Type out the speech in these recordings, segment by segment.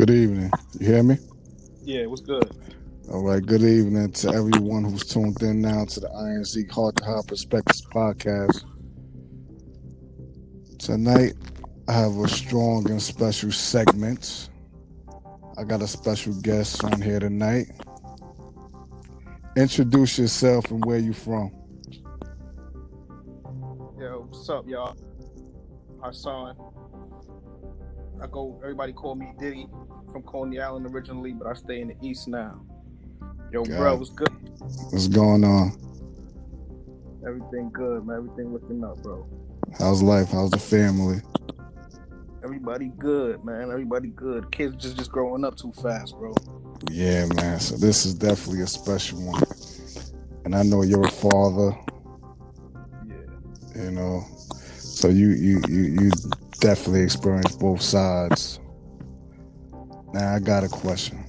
Good evening. You hear me? Yeah, what's good? All right, good evening to everyone who's tuned in now to the INC Heart to Heart Perspectives Podcast. Tonight, I have a strong and special segment. I got a special guest on here tonight. Introduce yourself and where you from. Yo, what's up, y'all? Our son. Everybody call me Diddy from Coney Island originally, but I stay in the East now. Yo, God. Bro, what's good? What's going on? Everything good, man. Everything looking up, bro. How's life? How's the family? Everybody good, man. Everybody good. Kids just growing up too fast, bro. Yeah, man. So this is definitely a special one. And I know you're a father. Yeah. You know, so you definitely experienced both sides. Now, I got a question.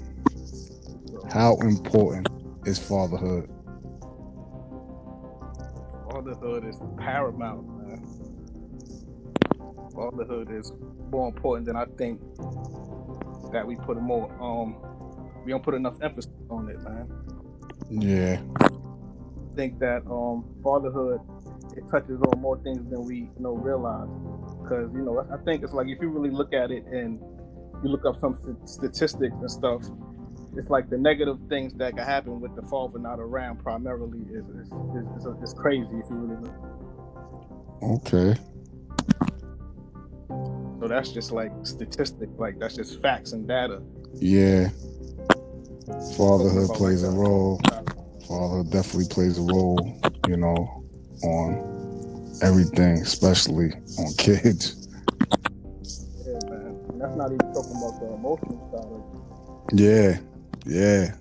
How important is fatherhood? Fatherhood is paramount, man. Fatherhood is more important than I think that we put more, we don't put enough emphasis on it, man. Yeah. I think that fatherhood, it touches on more things than we realize. Because, I think it's like if you really look at it and you look up some statistics and stuff, it's like the negative things that can happen with the father not around primarily is crazy if you really look. Okay. So that's just like statistics, like that's just facts and data. Yeah. Fatherhood plays a role. Fatherhood definitely plays a role, on everything, especially on kids. Yeah, man. And that's not even talking about the emotional side. Yeah.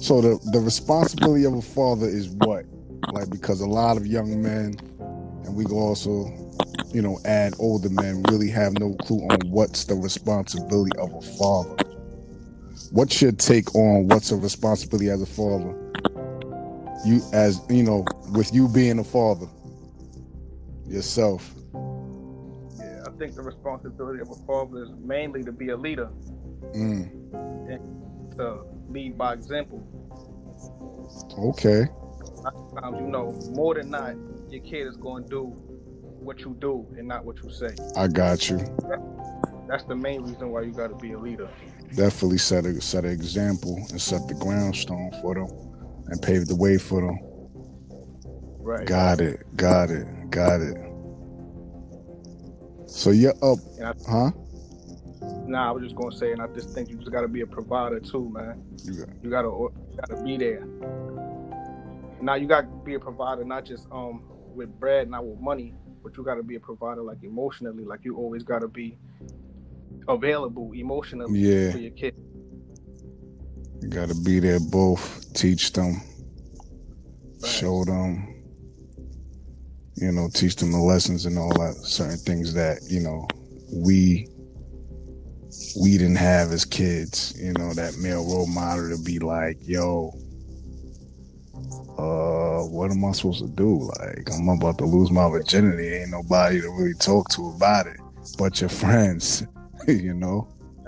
So the responsibility of a father is what? Like, because a lot of young men, and we can also, add older men, really have no clue on what's the responsibility of a father. What's your take on what's a responsibility as a father? You as with you being a father yourself. Yeah, I think the responsibility of a father is mainly to be a leader and to lead by example. Okay. Sometimes, more than not, your kid is going to do what you do and not what you say. I got you. That's the main reason why you got to be a leader. Definitely set an example and set the groundstone for them. And paved the way for them. Right. Got it. So you're up, huh? Nah, I was just gonna say, and I just think you just gotta be a provider too, man. You gotta be there. Now you gotta be a provider, not just with bread, not with money, but you gotta be a provider like emotionally. Like you always gotta be available emotionally for your kid. You gotta be there both, teach them, show them, teach them the lessons and all that, certain things that, we didn't have as kids, that male role model to be like, yo, what am I supposed to do? Like, I'm about to lose my virginity. Ain't nobody to really talk to about it but your friends,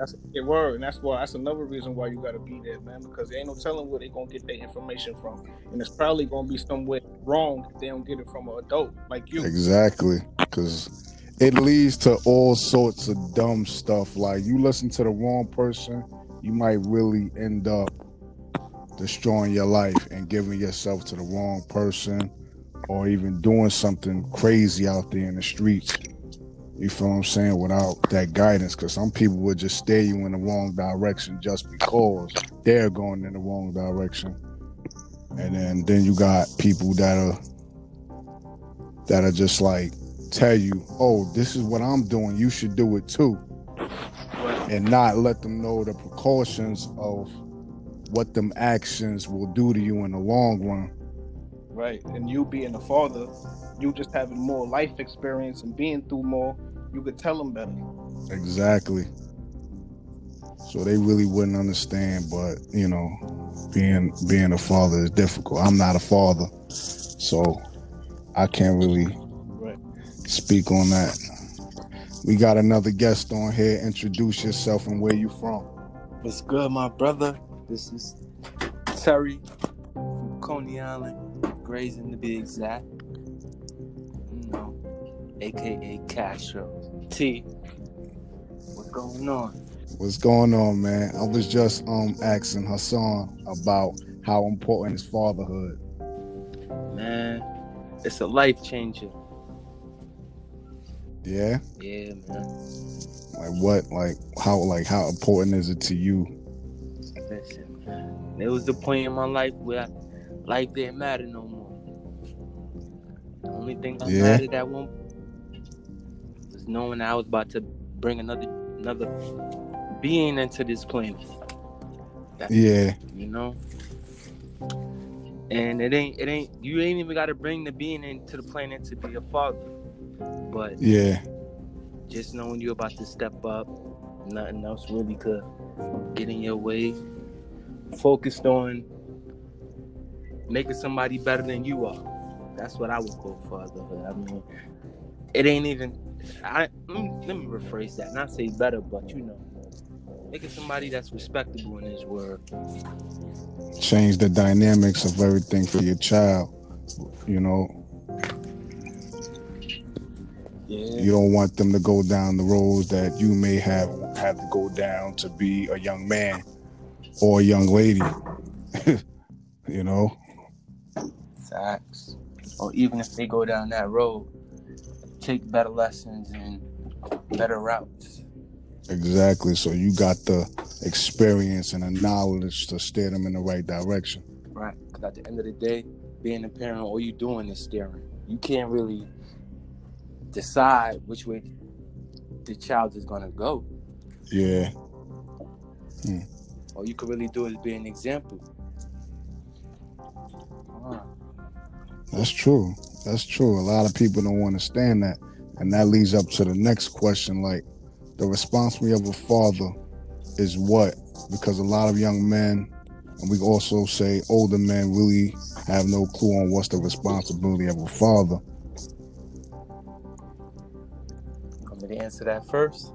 That's a good word, and that's another reason why you gotta be there, man. Because there ain't no telling where they gonna get their information from, and it's probably gonna be somewhere wrong if they don't get it from an adult like you. Exactly, because it leads to all sorts of dumb stuff. Like you listen to the wrong person, you might really end up destroying your life and giving yourself to the wrong person, or even doing something crazy out there in the streets. You feel what I'm saying? Without that guidance, because some people would just steer you in the wrong direction just because they're going in the wrong direction. And then you got people that are just like tell you, oh, this is what I'm doing, you should do it too. And not let them know the precautions of what them actions will do to you in the long run. Right. And you being a father, you just having more life experience and being through more, you could tell them better. Exactly. So they really wouldn't understand, but being a father is difficult. I'm not a father, so I can't really speak on that. We got another guest on here. Introduce yourself and where you from. What's good, my brother? This is Terry from Coney Island, Grazing to be exact. You know, aka Castro T. What's going on? What's going on, man? I was just asking Hassan about how important is fatherhood. Man, it's a life changer. Yeah? Yeah, man. How important is it to you? Listen, man, there was the point in my life where life didn't matter no more. The only thing that mattered at one point was knowing I was about to bring another being into this planet. You know? And you ain't even gotta bring the being into the planet to be a father. But just knowing you're about to step up, nothing else really could get in your way. Focused on making somebody better than you are. That's what I would call fatherhood. I mean, it ain't even. Let me rephrase that. Not say better, but you know, making somebody that's respectable in this world. Change the dynamics of everything for your child. You know. You don't want them to go down the roads that you may have to go down to be a young man or a young lady, you know? Facts. Or even if they go down that road, take better lessons and better routes. Exactly. So you got the experience and the knowledge to steer them in the right direction. Right. Because at the end of the day, being a parent, all you're doing is steering. You can't really decide which way the child is gonna go. Yeah. All you can really do is be an example. That's true. A lot of people don't understand that, and that leads up to the next question. Like, the responsibility of a father is what? Because a lot of young men, and we also say older men, really have no clue on what's the responsibility of a father. To answer that first.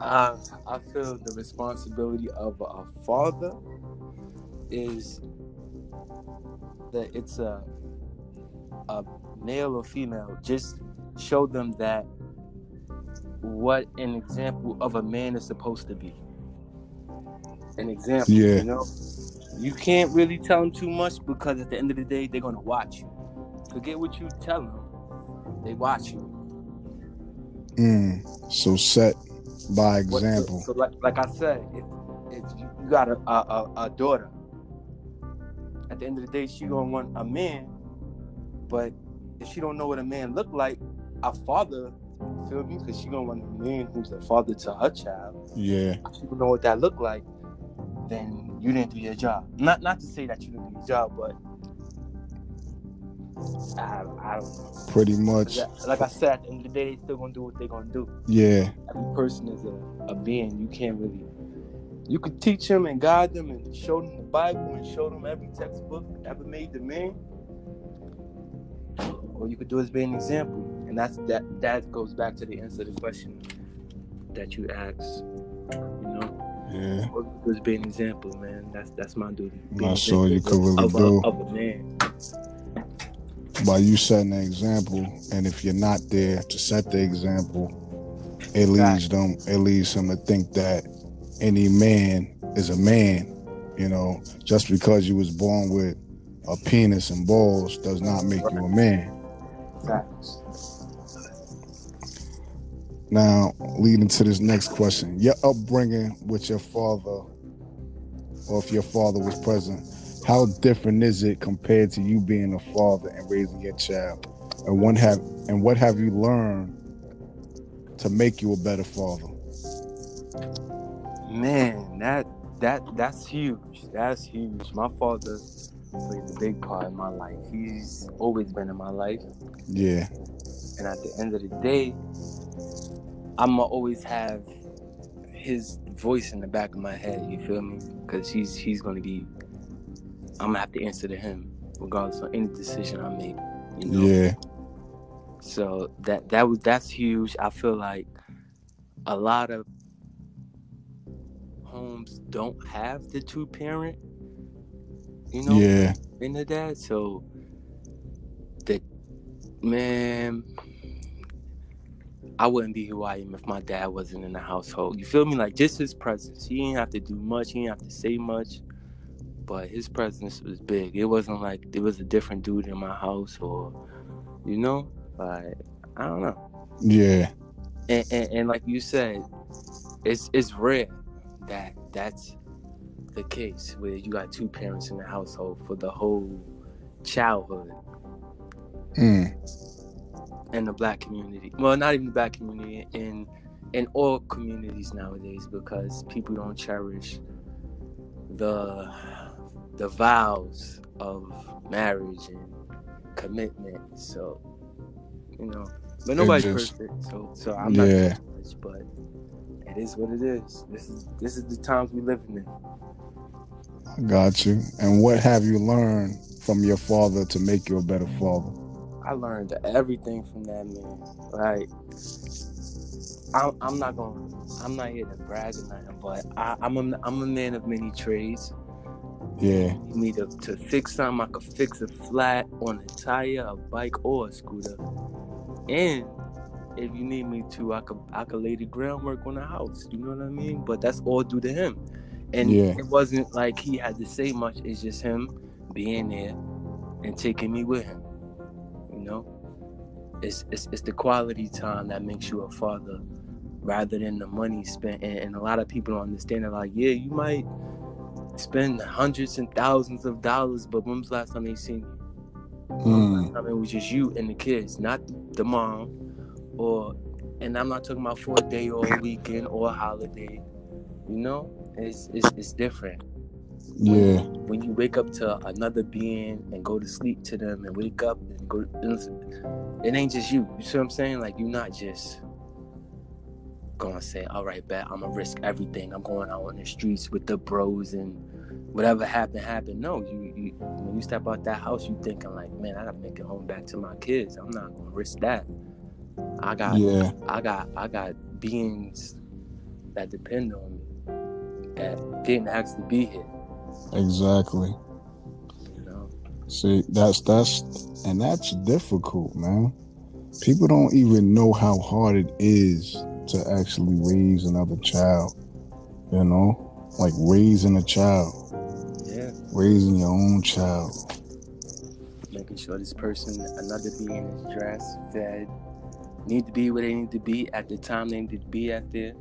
I feel the responsibility of a father is that it's a male or female. Just show them that what an example of a man is supposed to be. An example. You know, you can't really tell them too much because at the end of the day, they're gonna watch you. Forget what you tell them. They watch you. So set by example. So like I said, if you got a daughter, at the end of the day, she gonna want a man. But if she don't know what a man look like, a father, feel me? Because she gonna want a man who's a father to her child. Yeah. If she don't know what that look like, then you didn't do your job. Not to say that you didn't do your job, but I don't know. Pretty much. Like I said, at the end of the day, they're still going to do what they're going to do. Yeah. Every person is a being. You can't really... You can teach them and guide them and show them the Bible and show them every textbook ever made the man. All you could do is be an example. And that goes back to the answer to the question that you asked. You know? Yeah. All you could do is be an example, man. That's my duty. That's all you could really do. Of a man. By you setting an example, and if you're not there to set the example, it leads them to think that any man is a man. You know, just because you was born with a penis and balls does not make you a man. Facts. Now, leading to this next question, your upbringing with your father, or if your father was present, how different is it compared to you being a father and raising your child? And what have you learned to make you a better father? Man, that's huge. That's huge. My father plays a big part in my life. He's always been in my life. Yeah. And at the end of the day, I'ma always have his voice in the back of my head. You feel me? Because he's gonna be. I'm gonna have to answer to him regardless of any decision I make. You know? Yeah. So that's huge. I feel like a lot of homes don't have the two parent, into that. So that, man, I wouldn't be who I am if my dad wasn't in the household. You feel me? Like, just his presence. He didn't have to do much. He didn't have to say much. But his presence was big. It wasn't like there was a different dude in my house or, like, I don't know. Yeah. And like you said, it's rare that that's the case where you got two parents in the household for the whole childhood. In the black community. Well, not even the black community, in all communities nowadays, because people don't cherish the vows of marriage and commitment. So, but nobody's perfect. So I'm not gonna judge, but it is what it is. This is the times we live in. I got you. And what have you learned from your father to make you a better father? I learned everything from that man. Like, I'm not here to brag or nothing, but I'm a man of many trades. Yeah. You need to fix something. I could fix a flat on a tire, a bike, or a scooter. And if you need me to, I could lay the groundwork on a house. You know what I mean? But that's all due to him. And It wasn't like he had to say much. It's just him being there and taking me with him. It's the quality time that makes you a father, rather than the money spent. And a lot of people don't understand it. Like, yeah, you might spend hundreds and thousands of dollars, but when was the last time they seen you? It was just you and the kids, not the mom. And I'm not talking about for a day or a weekend or a holiday. It's different. Yeah. When you wake up to another being and go to sleep to them and wake up and go, it ain't just you. You see what I'm saying? Like, you're not just gonna say, all right, bet, I'm gonna risk everything. I'm going out on the streets with the bros and whatever happened. No, you when you step out that house, you thinking like, man, I gotta make it home back to my kids. I'm not gonna risk that. I got beings that depend on me that didn't actually be here. Exactly. See, that's difficult, man. People don't even know how hard it is to actually raise another child. Like, raising a child. Yeah. Raising your own child. Making sure this person, another being, is dressed, fed, need to be where they need to be at the time they need to be at there.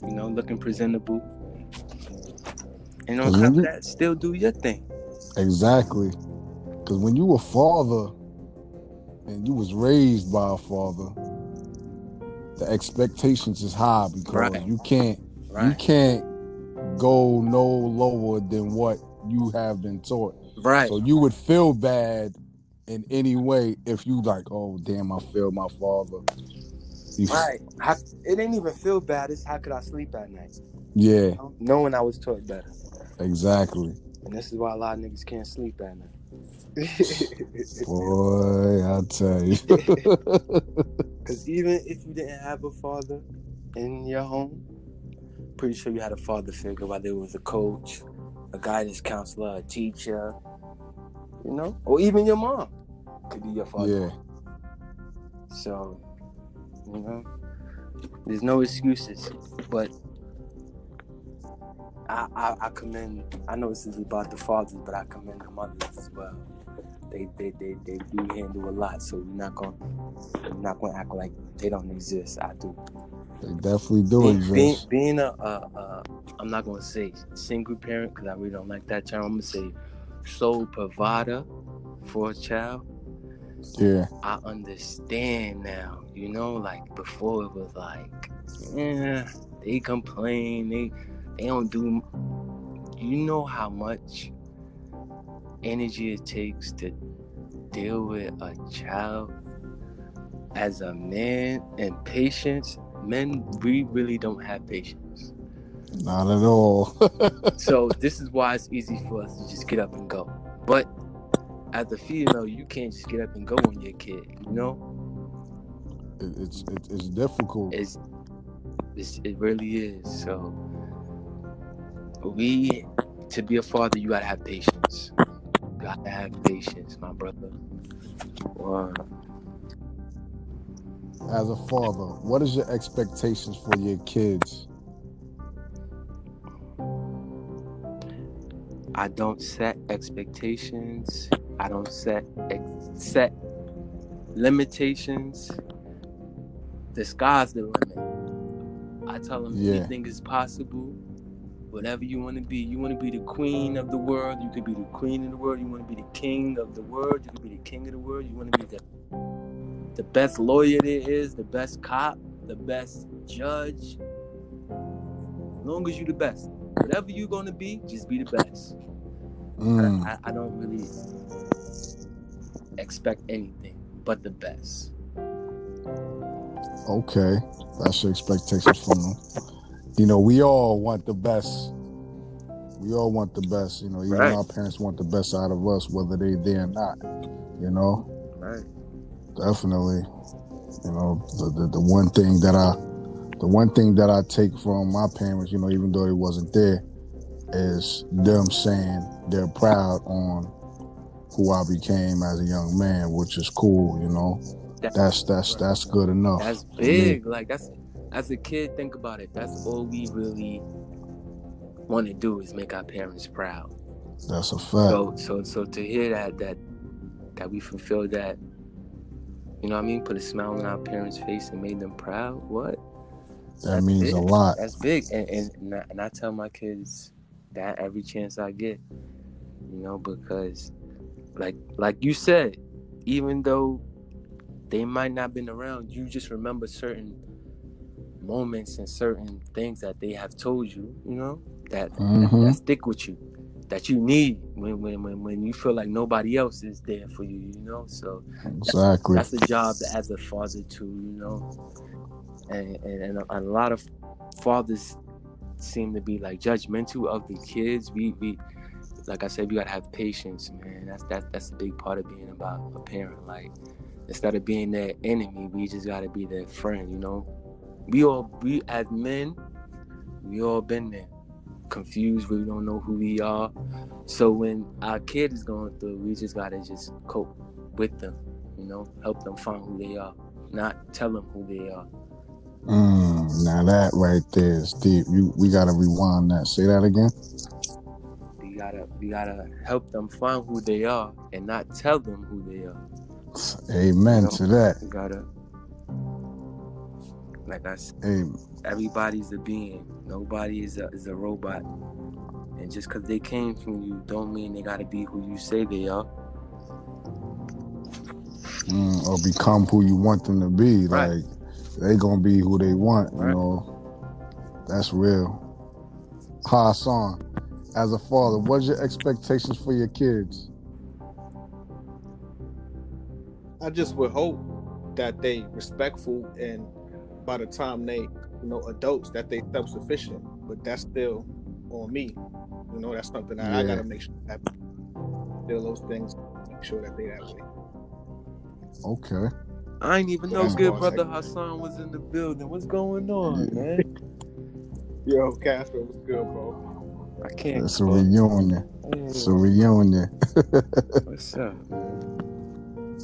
Looking presentable. And on top of that, still do your thing. Exactly. Because when you were father and you was raised by a father, the expectations is high, because you can't go no lower than what you have been taught. Right. So you would feel bad in any way if you like, oh damn, I failed my father. It didn't even feel bad. It's how could I sleep at night? Yeah. Knowing I was taught better. Exactly. And this is why a lot of niggas can't sleep at night. Boy, I'll tell you. Because even if you didn't have a father in your home, pretty sure you had a father figure, whether it was a coach, a guidance counselor, a teacher, or even your mom could be your father. Yeah. So, there's no excuses, but I commend, I know this is about the fathers, but I commend the mothers as well. They do handle a lot, so we're not gonna act like they don't exist. I do. They definitely do exist. Being a I'm not gonna say single parent, because I really don't like that term. I'm gonna say sole provider for a child. Yeah. I understand now. Like, before it was like, yeah, they complain, they don't do. How much energy it takes to deal with a child as a man, and patience. Men, we really don't have patience. Not at all. So this is why it's easy for us to just get up and go. But as a female, you can't just get up and go on your kid. it's difficult. It really is. So to be a father, you gotta have patience. You gotta have patience, my brother. As a father, what is your expectations for your kids? I don't set expectations. I don't set limitations. The sky's the limit. I tell them anything is possible. Whatever you want to be the queen of the world. You could be the queen of the world. You want to be the king of the world. You could be the king of the world. You want to be the best lawyer there is, the best cop, the best judge. As long as you're the best. Whatever you're going to be, just be the best. I don't really expect anything but the best. Okay. That's your expectations from them. You know, we all want the best. We all want the best. You know, even our parents want the best out of us, whether they there or not. You know? Right. Definitely. You know, the one thing that I take from my parents, you know, even though they wasn't there, is them saying they're proud on who I became as a young man, which is cool, you know. That's good enough. That's big. Like that's, as a kid, think about it. That's all we really want to do is make our parents proud. That's a fact. So to hear that we fulfilled that, you know what I mean, put a smile on our parents' face and made them proud. What? That means a lot. That's big. And I tell my kids that every chance I get, you know, because like you said, even though they might not have been around, you just remember certain moments and certain things that they have told you, you know, that stick with you, that you need when you feel like nobody else is there for you, you know. So exactly. That's a job as a father too, you know. And a lot of fathers seem to be like judgmental of the kids. We like I said, we gotta have patience, man. That's a big part of being about a parent. Like instead of being their enemy, we just gotta be their friend, you know. We as men, we all been there, confused. We don't know who we are. So when our kid is going through, we just gotta just cope with them, you know, help them find who they are, not tell them who they are. Now that right there is deep. We gotta rewind that. Say that again. We gotta help them find who they are and not tell them who they are. Amen, you know, to that. We gotta, like I said, everybody's a being. Nobody is a robot. And just because they came from you, don't mean they gotta be who you say they are. Or become who you want them to be. Right. Like, they gonna be who they want, you know. That's real. Hassan, as a father, what's your expectations for your kids? I just would hope that they respectful, and by the time they, you know, adults, that they self-sufficient. But that's still on me. You know, that's something that I gotta make sure happens. Still those things, make sure that they that way. Okay. I ain't even know good brother Hassan was in the building. What's going on, man? Yo, Castro, what's good, bro? I can't. It's a reunion. It's a reunion. What's up, man?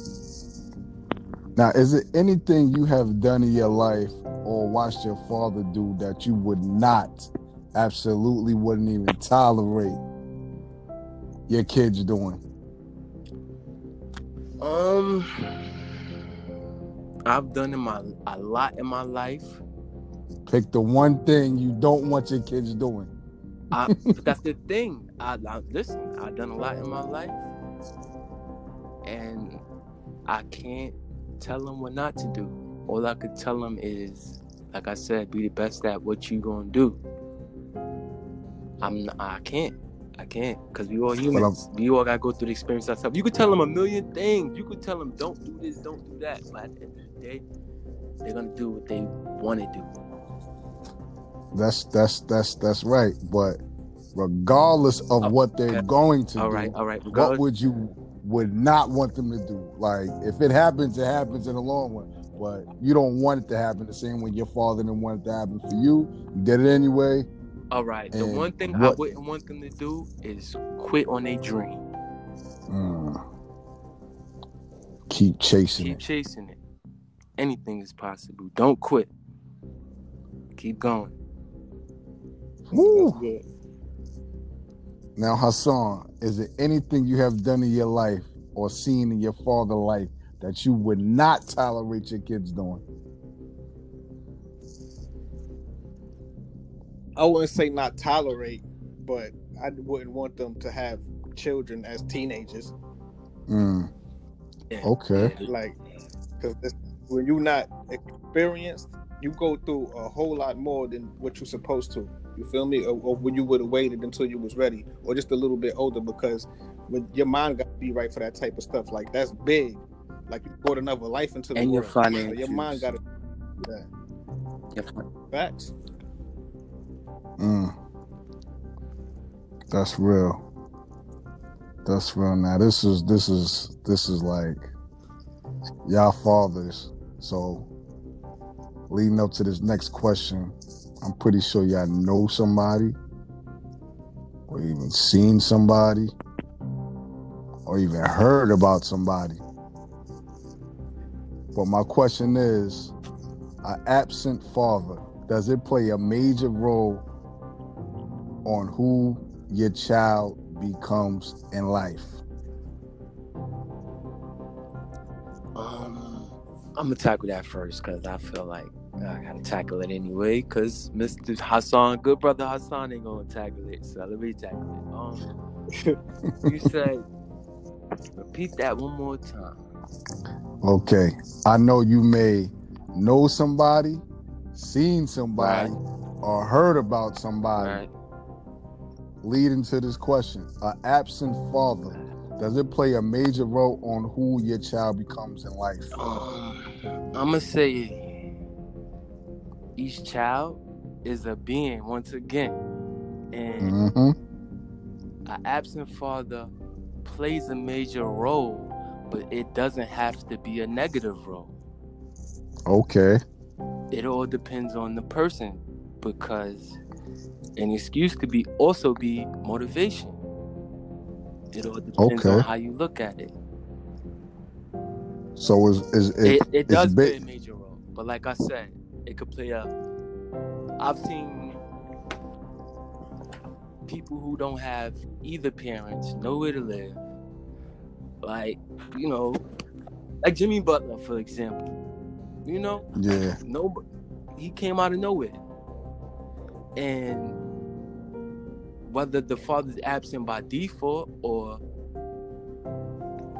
Now, is it anything you have done in your life or watched your father do that you would not, absolutely wouldn't even tolerate your kids doing? I've done a lot in my life. Pick the one thing you don't want your kids doing. But that's the thing. I've done a lot in my life, and I can't tell them what not to do. All I could tell them is, like I said, be the best at what you gonna do. I can't, because we all humans. We all got to go through the experience ourselves. You could tell them a million things. You could tell them, don't do this, don't do that. But at the end of the day, they're going to do what they want to do. That's right. But regardless of what they're going to do, what would you not want them to do? Like, if it happens, it happens in the long run. but you don't want it to happen the same way your father didn't want it to happen for you. You did it anyway. All right. The one thing I wouldn't want them to do is quit on their dream. Keep chasing it. Keep chasing it. Anything is possible. Don't quit. Keep going. Woo. Now, Hassan, is there anything you have done in your life or seen in your father's life that you would not tolerate your kids doing? I wouldn't say not tolerate, but I wouldn't want them to have children as teenagers. Okay. Like, because when you're not experienced, you go through a whole lot more than what you're supposed to. You feel me? Or when you would have waited until you was ready, or just a little bit older, because when your mind got to be right for that type of stuff. Like, that's big. Like, you brought another life into the world. And your finances. So your mind got to be that. Facts. That's real. That's real. Now this is like y'all fathers. So leading up to this next question, I'm pretty sure y'all know somebody, or even seen somebody, or even heard about somebody. But my question is, an absent father, does it play a major role on who your child becomes in life? I'm gonna tackle that first, because I feel like I gotta tackle it anyway, because Mr. Hassan, good brother Hassan, ain't gonna tackle it, so let me tackle it. You said, repeat that one more time. Okay, I know you may know somebody, seen somebody, right, or heard about somebody. Right. Leading to this question, an absent father, does it play a major role on who your child becomes in life? I'm gonna say each child is a being once again, and an absent father plays a major role, but it doesn't have to be a negative role. Okay. It all depends on the person, because an excuse could be also be motivation. It all depends on how you look at it. So it does play a major role, but like I said, it could play a. I've seen people who don't have either parents, nowhere to live, like, you know, like Jimmy Butler, for example. You know, he came out of nowhere. And whether the father's absent by default or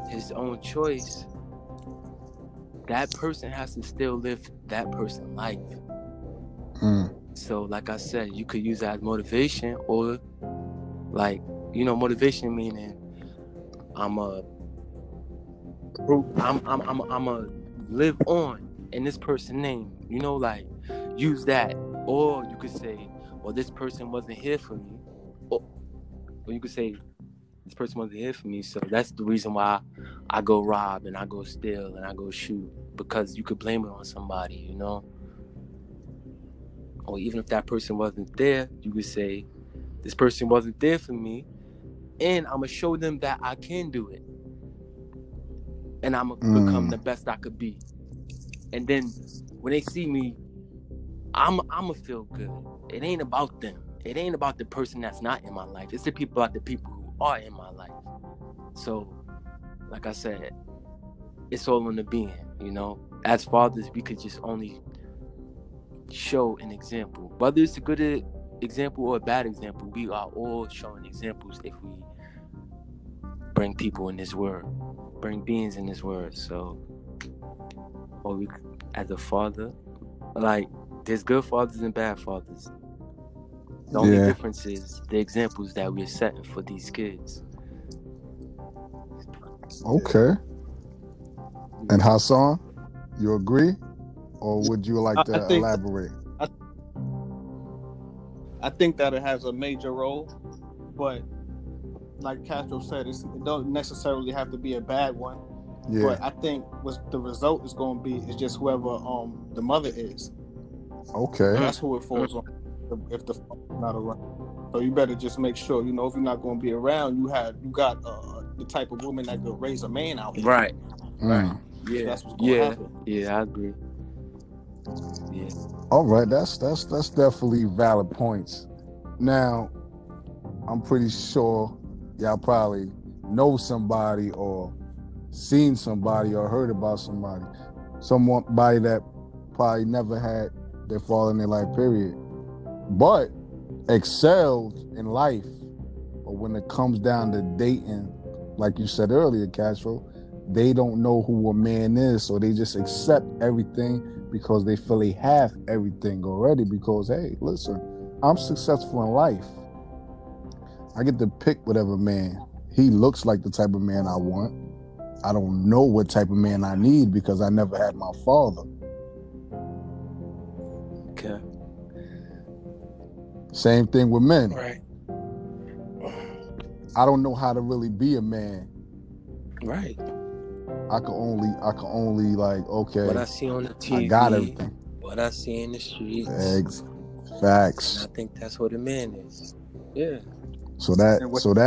his own choice, that person has to still live that person's life. So, like I said, you could use that as motivation, or, like, you know, motivation meaning I'm a live on in this person's name. You know, like, use that. Or you could say, well, this person wasn't here for me. Or you could say, this person wasn't here for me, so that's the reason why I go rob and I go steal and I go shoot. Because you could blame it on somebody, you know? Or even if that person wasn't there, you could say, this person wasn't there for me, and I'm going to show them that I can do it. And I'm going to become the best I could be. And then when they see me, I'ma feel good. It ain't about them. It ain't about the person that's not in my life. It's about the people who are in my life. So, like I said, it's all in the being, you know? As fathers, we could just only show an example. Whether it's a good example or a bad example, we are all showing examples if we bring people in this world, bring beings in this world. So, or we, as a father, like, there's good fathers and bad fathers. The only difference is the examples that we're setting for these kids. Okay. And Hassan, you agree? Or would you like to elaborate? I think that it has a major role, but like Castro said, it don't necessarily have to be a bad one. Yeah. But I think what the result is going to be is just whoever the mother is. Okay. And that's who it falls on if the father's not around. So you better just make sure, you know, if you're not going to be around, you got the type of woman that could raise a man out here. Right. Right. Yeah. So that's what's going to happen. Yeah, I agree. Yeah. All right, that's definitely valid points. Now, I'm pretty sure y'all probably know somebody or seen somebody or heard about somebody that probably never had their father in their life, period, but excelled in life. But when it comes down to dating, like you said earlier, Castro, they don't know who a man is, so they just accept everything because they feel they have everything already because, hey, listen, I'm successful in life. I get to pick whatever man. He looks like the type of man I want. I don't know what type of man I need because I never had my father. Okay. Same thing with men. Right. I don't know how to really be a man. Right. I can only like, okay, what I see on the TV, I got everything. What I see in the streets. Facts. And I think that's what a man is. Yeah. So that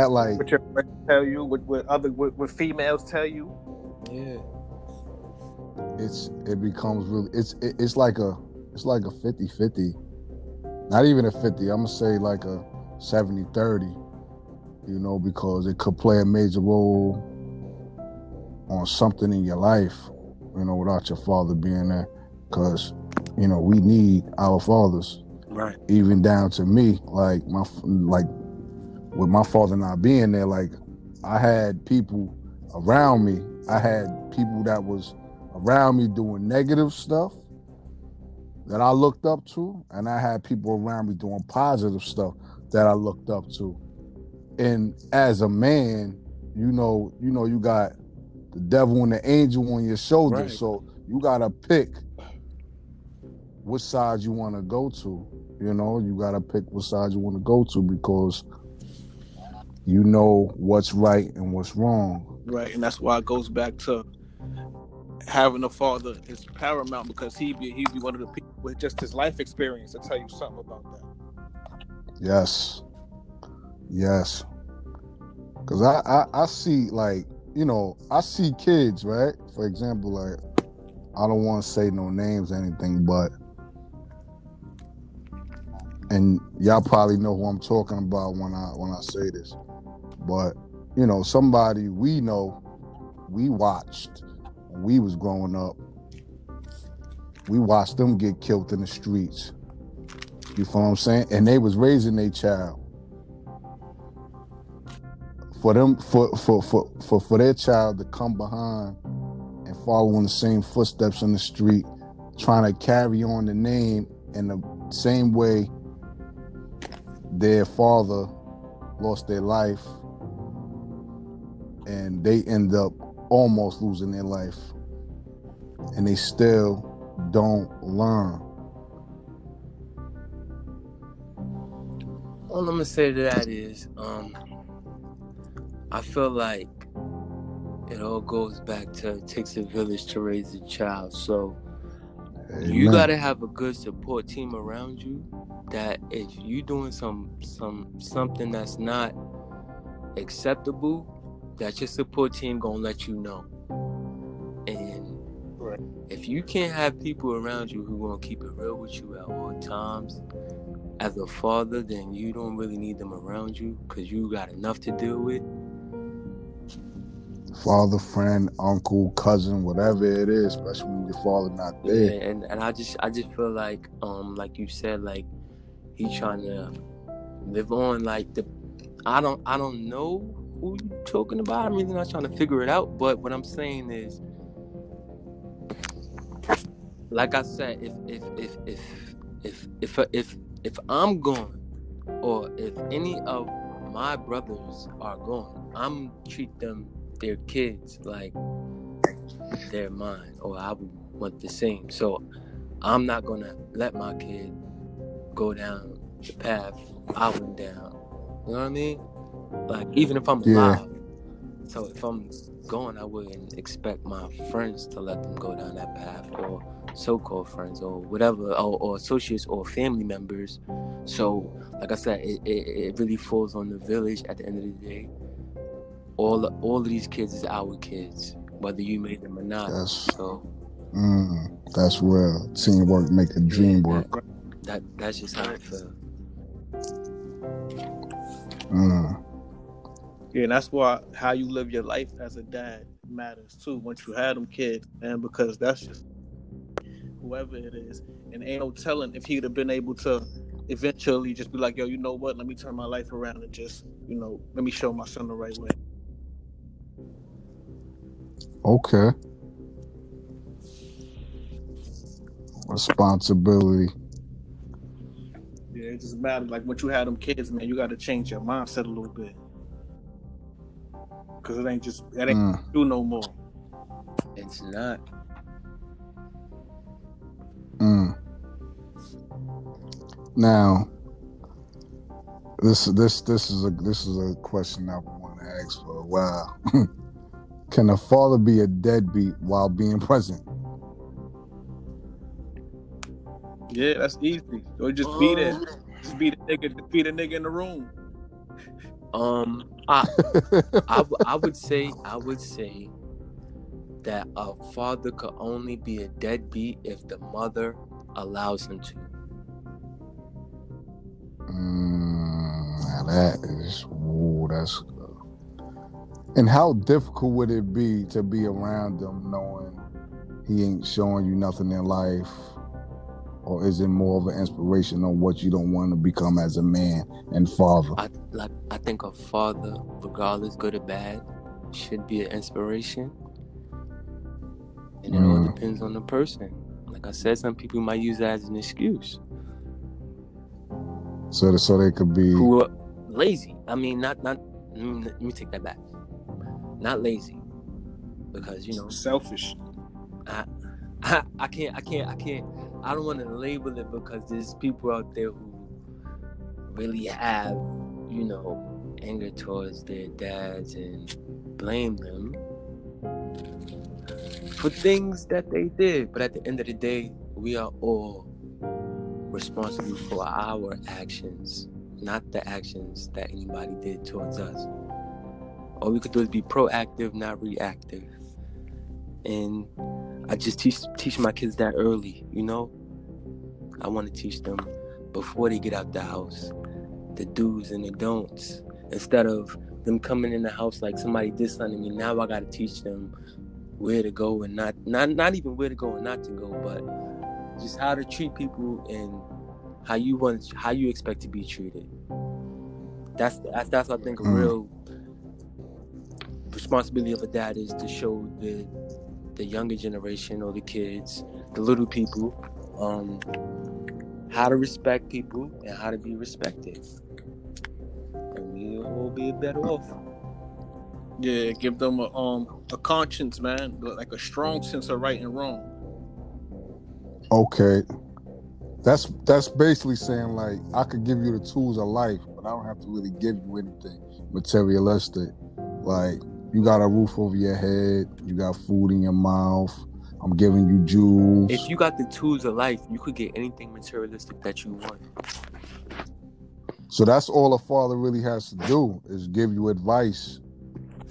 like what your friends tell you, what females tell you. Yeah. It becomes really it's like a 50-50. Not even a 50, I'm gonna say like a 70-30. You know, because it could play a major role on something in your life, you know, without your father being there, because, you know, we need our fathers. Right. Even down to me, like with my father not being there, like I had people around me. I had people that was around me doing negative stuff that I looked up to, and I had people around me doing positive stuff that I looked up to. And as a man, you know, you got the devil and the angel on your shoulder. Right. So you gotta pick what side you wanna go to. You know, you gotta pick what side you wanna go to because you know what's right and what's wrong. Right, and that's why it goes back to having a father is paramount because he'd be one of the people with just his life experience to tell you something about that. Yes. Yes. Cause I see, like, you know, I see kids, right? For example, like, I don't want to say no names or anything, but, and y'all probably know who I'm talking about when I say this, but, you know, somebody we know, we watched when we was growing up, we watched them get killed in the streets. You feel what I'm saying? And they was raising their child. For them, for their child to come behind and follow in the same footsteps in the street, trying to carry on the name in the same way their father lost their life, and they end up almost losing their life, and they still don't learn. All I'm gonna say to that is, I feel like it all goes back to it takes a village to raise a child. So Amen. You gotta have a good support team around you. That if you doing something that's not acceptable, that your support team gonna let you know. And right. If you can't have people around you who gonna keep it real with you at all times, as a father, then you don't really need them around you because you got enough to deal with. Father, friend, uncle, cousin, whatever it is, especially when your father not there. Yeah, and I just feel like you said, like he trying to live on. Like I don't know who you talking about. I'm really not trying to figure it out. But what I'm saying is, like I said, if I'm gone, or if any of my brothers are gone, I'm treat them. Their kids like they're mine, or I would want the same. So I'm not gonna let my kid go down the path I went down. You know what I mean? Like even if I'm alive, So if I'm going, I wouldn't expect my friends to let them go down that path, or so-called friends, or whatever, or associates, or family members. So, like I said, it really falls on the village at the end of the day. All of these kids is our kids, whether you made them or not. That's real. Teamwork make the dream work. That's just how I feel. Yeah, and that's why how you live your life as a dad matters too. Once you have them kids, and because that's just whoever it is, and ain't no telling if he'd have been able to eventually just be like, yo, you know what? Let me turn my life around and just, you know, let me show my son the right way. Okay. Responsibility. Yeah, it just matters. Like, once you have them kids, man, you got to change your mindset a little bit. Because it ain't do no more. It's not. Now, this is a question I've been wanting to ask for a while. Can a father be a deadbeat while being present? Yeah, that's easy. Or just be there. Just be the nigga. Just be the nigga in the room. I would say that a father could only be a deadbeat if the mother allows him to. Now that's. And how difficult would it be to be around them knowing he ain't showing you nothing in life? Or is it more of an inspiration on what you don't want to become as a man and father? I think a father, regardless good or bad, should be an inspiration. And it all depends on the person. Like I said, some people might use that as an excuse. So they could be... Who are lazy. I mean, not... Let me take that back. Not lazy. Because, you know... Selfish. I can't... I don't want to label it because there's people out there who really have, you know, anger towards their dads and blame them for things that they did. But at the end of the day, we are all responsible for our actions, not the actions that anybody did towards us. All we could do is be proactive, not reactive. And I just teach my kids that early, you know? I want to teach them before they get out the house, the do's and the don'ts. Instead of them coming in the house like somebody did something to me, now I got to teach them where to go and not even where to go and not to go, but just how to treat people and how you expect to be treated. That's I think a real responsibility of a dad is to show the younger generation or the kids, the little people, how to respect people and how to be respected. And we will be better off. Yeah, give them a conscience, man, like a strong sense of right and wrong. Okay. That's basically saying, like, I could give you the tools of life, but I don't have to really give you anything materialistic. Like, you got a roof over your head. You got food in your mouth. I'm giving you jewels. If you got the tools of life, you could get anything materialistic that you want. So that's all a father really has to do is give you advice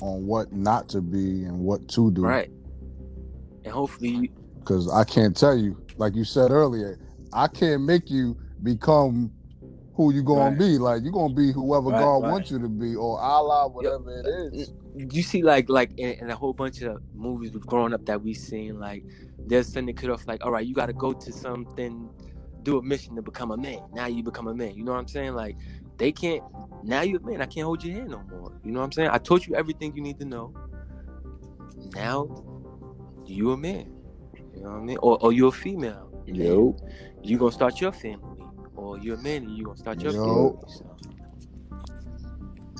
on what not to be and what to do. Right. And hopefully... Because I can't tell you, like you said earlier, I can't make you become... who you gonna be. Like, you gonna be whoever God wants you to be, or Allah, whatever it is. You see, like in a whole bunch of movies we've grown up that we've seen, like, they'll send the kid off like, all right, you gotta go to something, do a mission to become a man. Now you become a man. You know what I'm saying? Like, they can't, now you're a man, I can't hold your hand no more. You know what I'm saying? I taught you everything you need to know. Now you a man. You know what I mean? Or you're a female. Nope. You gonna start your family. Or you're a man and you're going to start your family. So.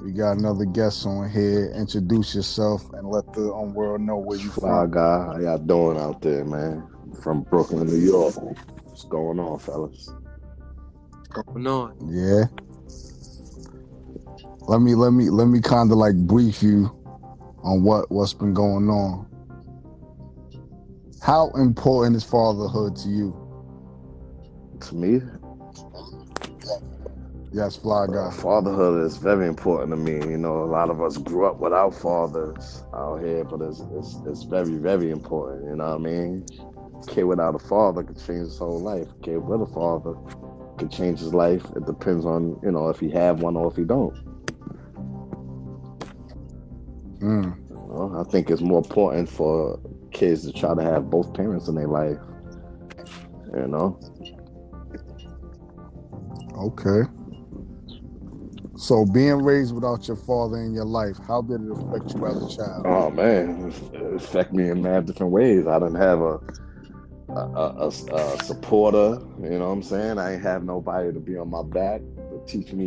We got another guest on here. Introduce yourself and let the world know where you from. Hi, guy. How y'all doing out there, man? From Brooklyn, New York. What's going on, fellas? What's going on? Yeah. Let me kind of like brief you on what's been going on. How important is fatherhood to you? To me? Yes, fly guy. Fatherhood is very important to me. You know, a lot of us grew up without fathers out here, but it's very, very important. You know what I mean? A kid without a father could change his whole life. A kid with a father could change his life. It depends on, you know, if he have one or if he don't. You know, I think it's more important for kids to try to have both parents in their life. You know? Okay. So being raised without your father in your life, how did it affect you as a child? Oh man, it affected me in mad different ways. I didn't have a supporter, you know what I'm saying? I ain't have nobody to be on my back to teach me,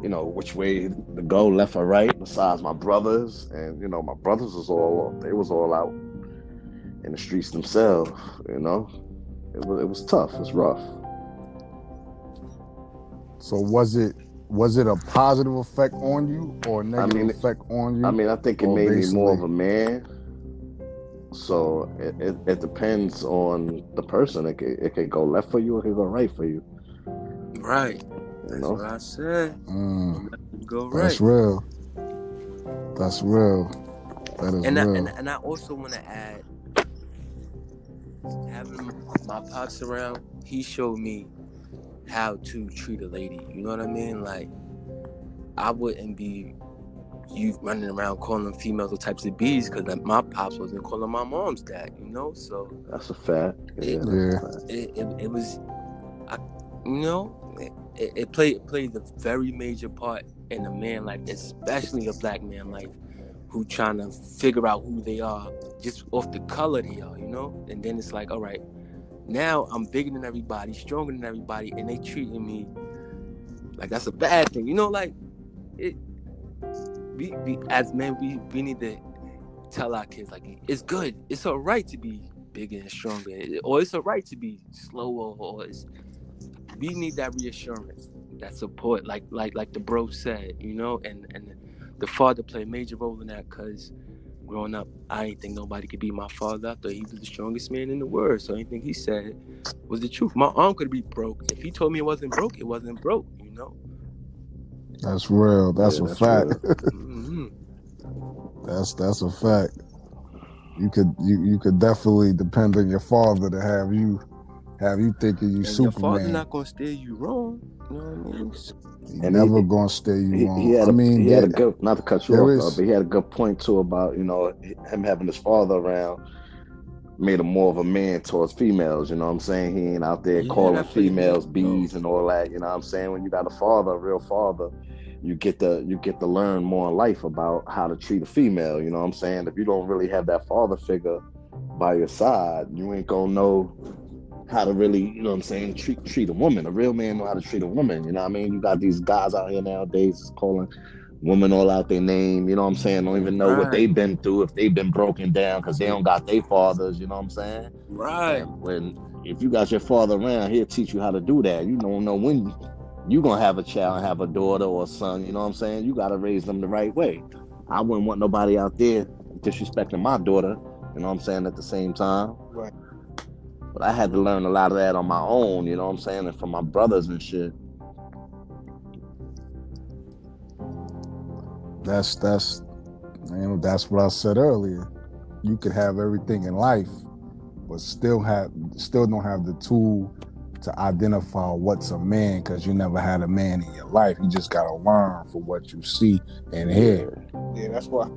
you know, which way to go, left or right, besides my brothers. And, you know, my brothers was all out in the streets themselves, you know? It was tough, it's rough. So was it a positive effect on you or a negative effect on you? I mean, I think it made me more of a man. So it depends on the person. It can go left for you, it can go right for you. Right. You know? That's what I said. Go right. That's real. That's real. That is real. And I also want to add, having my pops around, he showed me how to treat a lady, you know what I mean? Like, I wouldn't be you running around calling females all types of bees, because like, my pops wasn't calling my mom's dad, you know? So that's a fact. It played a very major part in a man life, especially a black man life, who trying to figure out who they are just off the color they are, you know? And then it's like, all right, now I'm bigger than everybody, stronger than everybody, and they treating me like that's a bad thing. You know, like, we as men, we need to tell our kids, like, it's good. It's all right to be bigger and stronger, or it's all right to be slower, or we need that reassurance, that support, like the bro said, you know? And the father played a major role in that, because growing up, I didn't think nobody could be my father. I thought he was the strongest man in the world, so anything he said was the truth. My arm could be broke. If he told me it wasn't broke, it wasn't broke, you know? That's real. That's a fact. Mm-hmm. That's a fact. You could definitely depend on your father to have you thinking you Superman. Your father not gonna steer you wrong. You know what I mean? He's never gonna steer you wrong. He had a good point too about, you know, him having his father around made him more of a man towards females. You know what I'm saying? He ain't out there calling females bees and all that. You know what I'm saying? When you got a father, a real father, you get to learn more in life about how to treat a female. You know what I'm saying? If you don't really have that father figure by your side, you ain't gonna know how to really, you know what I'm saying, treat a woman. A real man know how to treat a woman, you know what I mean? You got these guys out here nowadays just calling women all out their name, you know what I'm saying? Don't even know what they've been through, if they've been broken down, because they don't got their fathers, you know what I'm saying? Right. When if you got your father around, he'll teach you how to do that. You don't know when you going to have a child and have a daughter or a son, you know what I'm saying? You got to raise them the right way. I wouldn't want nobody out there disrespecting my daughter, you know what I'm saying, at the same time. Right. But I had to learn a lot of that on my own, you know what I'm saying, and from my brothers and shit. That's what I said earlier. You could have everything in life, but still don't have the tool to identify what's a man, because you never had a man in your life. You just gotta learn from what you see and hear. Yeah, that's why.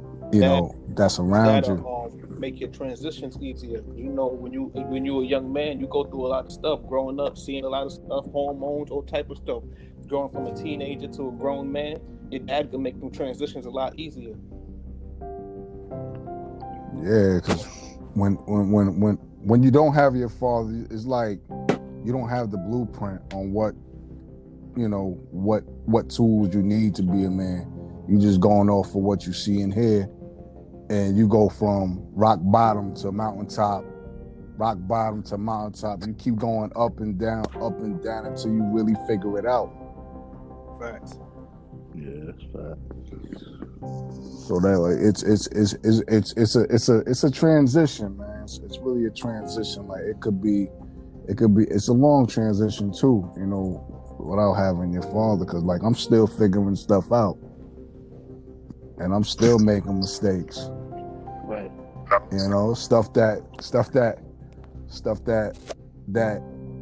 That's around you. Make your transitions easier. You know, when you a young man, you go through a lot of stuff growing up, seeing a lot of stuff, hormones, all type of stuff. Going from a teenager to a grown man, it adds to make them transitions a lot easier. Yeah, because when you don't have your father, it's like you don't have the blueprint on what, you know, what tools you need to be a man. You just going off of what you see and hear. And you go from rock bottom to mountaintop, rock bottom to mountaintop. You keep going up and down until you really figure it out. Facts. Yeah, that's facts. So that like it's a transition, man. It's really a transition. Like it could be it's a long transition too, you know, without having your father, because like I'm still figuring stuff out and I'm still making mistakes. Right. You know, stuff that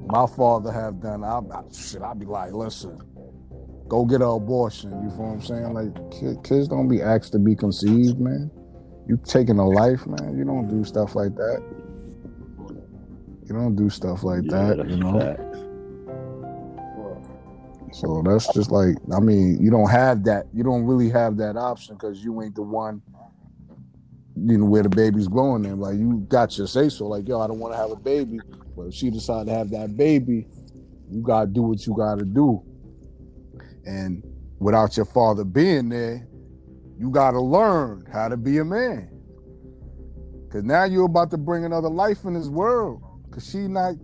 my father have done. I'll be like, listen, go get an abortion. You feel what I'm saying? Like kids don't be asked to be conceived, man. You taking a life, man. You don't do stuff like that. You know. So that's just like, I mean, you don't have that. You don't really have that option because you ain't the one, you know, where the baby's growing in. Like, you got your say so. Like, yo, I don't want to have a baby. But if she decide to have that baby, you got to do what you got to do. And without your father being there, you got to learn how to be a man. Because now you're about to bring another life in this world. Because she's not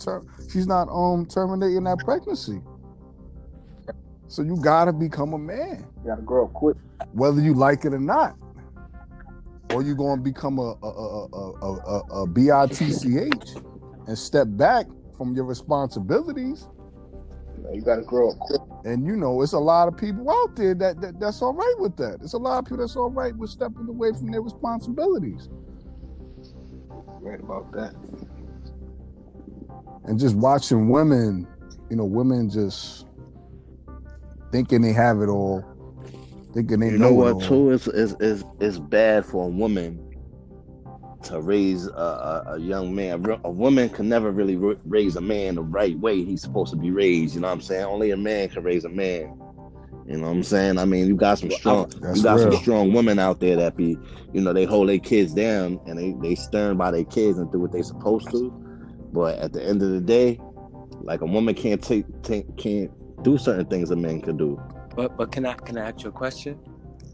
terminating that pregnancy. So you got to become a man. You got to grow up quick. Whether you like it or not. Or you going to become a B-I-T-C-H and step back from your responsibilities. You got to grow up quick. And, you know, it's a lot of people out there that's all right with that. It's a lot of people that's all right with stepping away from their responsibilities. Right about that. And just watching women, you know, women just thinking they have it all. You know what, too? It's bad for a woman to raise a young man. A woman can never really raise a man the right way he's supposed to be raised. You know what I'm saying? Only a man can raise a man. You know what I'm saying? I mean, you got some strong women out there that be, you know, they hold their kids down and they stern by their kids and do what they supposed to. But at the end of the day, like, a woman can't do certain things a man can do. But can I ask you a question?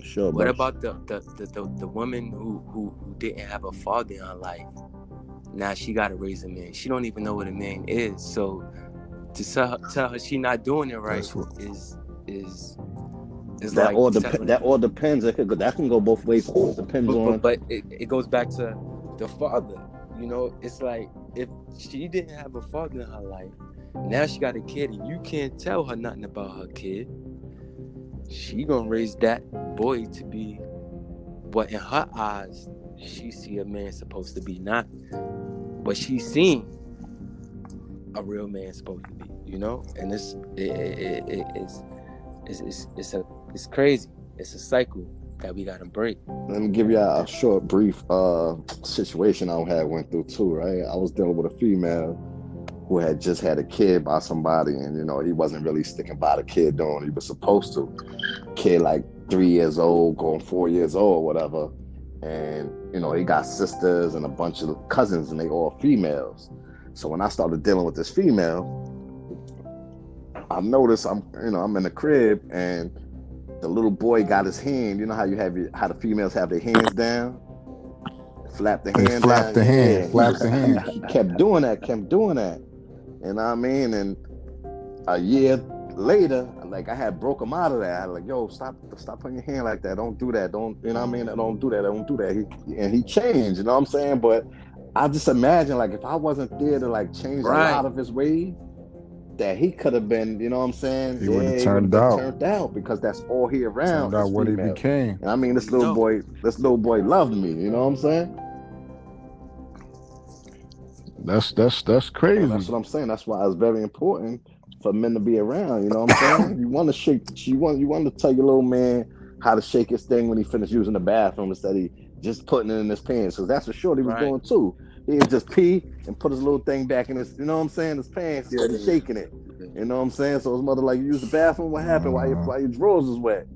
Sure. What about the woman who didn't have a father in her life? Now she got to raise a man. She don't even know what a man is. So to tell her she not doing it right is that like, all that all depends. That can go both ways. It depends on. But it goes back to the father. You know, it's like, if she didn't have a father in her life, now she got a kid, and you can't tell her nothing about her kid. She gonna raise that boy to be what in her eyes she see a man supposed to be, not what she seen a real man supposed to be, you know. And it's crazy. It's a cycle that we gotta break. Let me give you a short, brief situation I had went through too. Right, I was dealing with a female who had just had a kid by somebody, and, you know, he wasn't really sticking by the kid doing what he was supposed to. Kid like 3 years old, going 4 years old, whatever. And, you know, he got sisters and a bunch of cousins, and they all females. So when I started dealing with this female, I noticed I'm in the crib, and the little boy got his hand. You know how you have how the females have their hands down? Flap the hand. Flap the hand. Flap the hand. He kept doing that. You know what I mean? And a year later, like, I had broke him out of that. I was like, yo, stop putting your hand like that. Don't do that. Don't, you know what I mean? Don't do that. He changed, you know what I'm saying? But I just imagine, like, if I wasn't there to, like, change a lot of his ways, that he could have been, you know what I'm saying? He would have turned out because that's all he around. Turned out what he became. And I mean, this little boy loved me, you know what I'm saying? That's crazy. And that's what I'm saying. That's why it's very important for men to be around. You know what I'm saying? You want to tell your little man how to shake his thing when he finished using the bathroom instead of just putting it in his pants. Because that's what Shorty was doing too. He'd just pee and put his little thing back in his, you know what I'm saying, his pants, and shaking it. You know what I'm saying? So his mother like, you use the bathroom. What happened? Why your drawers is wet?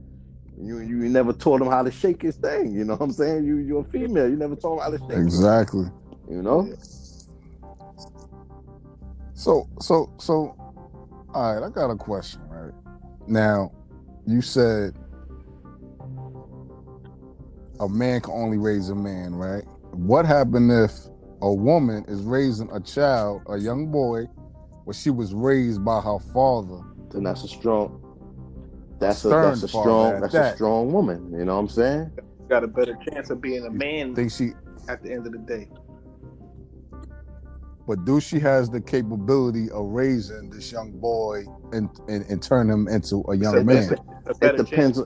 You never taught him how to shake his thing. You know what I'm saying? You're a female. You never taught him how to shake. Exactly. It, you know. Yeah. So, all right, I got a question, right? Now, you said a man can only raise a man, right? What happened if a woman is raising a child, a young boy, where she was raised by her father? Then that's a strong... That's a strong woman. You know what I'm saying? Got a better chance of being a man. Think she at the end of the day. But do she has the capability of raising this young boy and turn him into a young man? It depends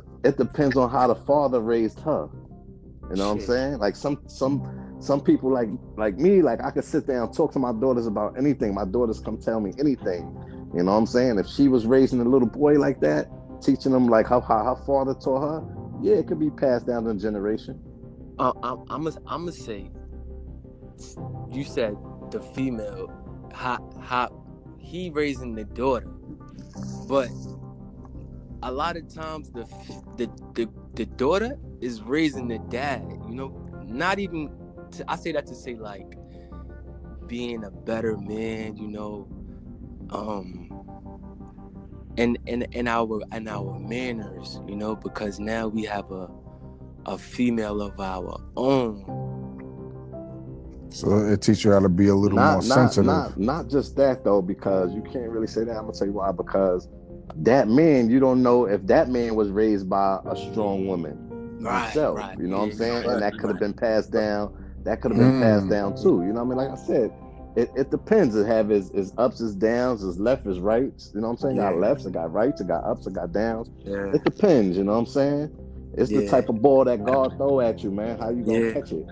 on how the father raised her. You know what I'm saying? Like some people like me, like I could sit down and talk to my daughters about anything. My daughters come tell me anything. You know what I'm saying? If she was raising a little boy like that, teaching him like how her father taught her, yeah, it could be passed down to a generation. I'm gonna say, you said the female, he raising the daughter, but a lot of times the daughter is raising the dad. You know, not even. I say that to say like being a better man. You know, and our manners, you know, because now we have a female of our own. So it teaches you how to be a little more sensitive. Not just that though, because you can't really say that. I'm gonna tell you why. Because that man, you don't know if that man was raised by a strong woman himself. Right, you know what I'm saying? And that could have been passed down. That could have been passed down too. You know what I mean? Like I said, It depends. It have its ups, its downs, its left, its rights. You know what I'm saying? Yeah. Got lefts, it got rights, it got ups, it got downs. Yeah. It depends, you know what I'm saying? It's the type of ball that God throw at you, man. How you gonna catch it?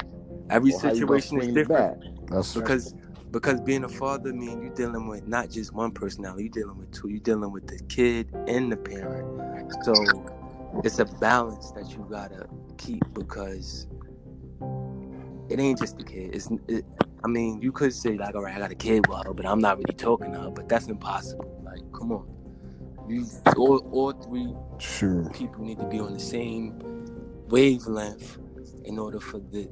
Every situation is different. That's because being a father means you're dealing with not just one personality, you're dealing with two. You're dealing with the kid and the parent. So it's a balance that you gotta keep because it ain't just the kid. I mean, you could say like, all right, I got a kid, well, but I'm not really talking to her, but that's impossible. Like, come on. All three people need to be on the same wavelength in order for the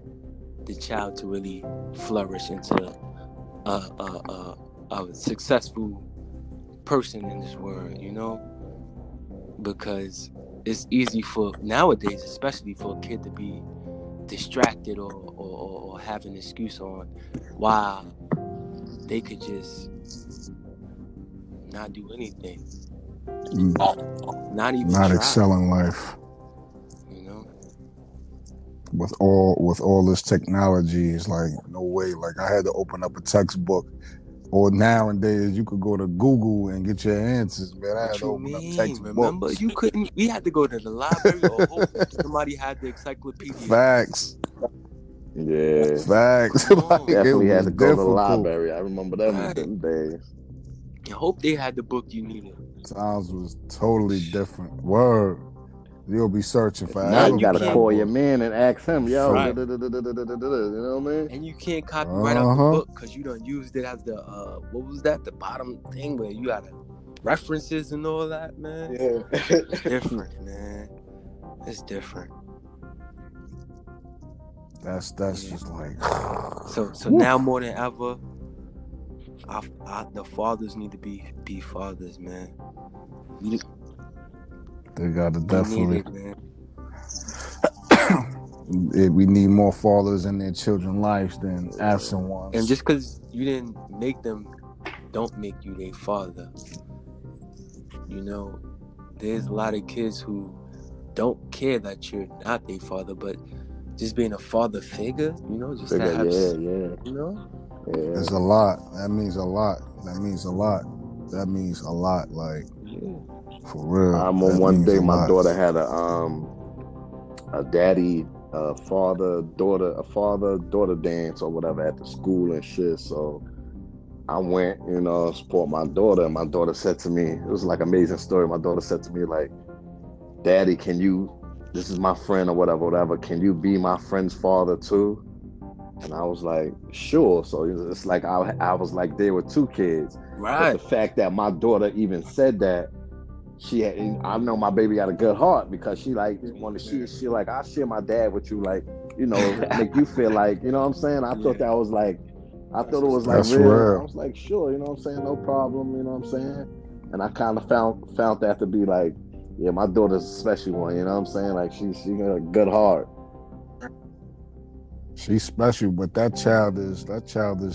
child to really flourish into a successful person in this world, you know? Because it's easy for, nowadays, especially for a kid to be distracted or have an excuse on why they could just not do anything, not even not excel in life. You know, with all this technology, it's like no way. Like I had to open up a textbook, or nowadays you could go to Google and get your answers. Man, I had to open up textbooks. Remember, you couldn't. We had to go to the library, or somebody had the encyclopedia. Facts. Yeah, facts. Like, definitely had to go to the library. I remember that one day. I hope they had the book you needed. Times was totally different. Word, you'll be searching for. Now you gotta call your man and ask him, yo. Right. You know what I mean? And you can't copyright out the book because you done used it as the what was that? The bottom thing where you got references and all that, man. Yeah, it's different, man. It's different. That's just like so now more than ever, the fathers need to be fathers, man. They gotta definitely. We need more fathers in their children's lives than absent ones. And just because you didn't make them, don't make you their father. You know, there's a lot of kids who don't care that you're not their father, but just being a father figure, you know, just figure, you know, there's a lot. That means a lot. Like for real. I remember one day my daughter had a daddy, father daughter dance or whatever at the school and shit. So I went, you know, support my daughter, and my daughter said to me, it was like an amazing story. My daughter said to me like, "Daddy, can you?" This is my friend or whatever. Can you be my friend's father too? And I was like, sure. So it's like I was like, there were two kids. Right. But the fact that my daughter even said that, I know my baby got a good heart because she like wanted. She like, I share my dad with you, like, you know, make you feel like, you know what I'm saying? I thought that was like, I thought it was like real. I was like, sure, you know what I'm saying? No problem, you know what I'm saying? And I kind of found that to be like. Yeah, my daughter's a special one, you know what I'm saying? Like, she got a good heart. She's special, but that child is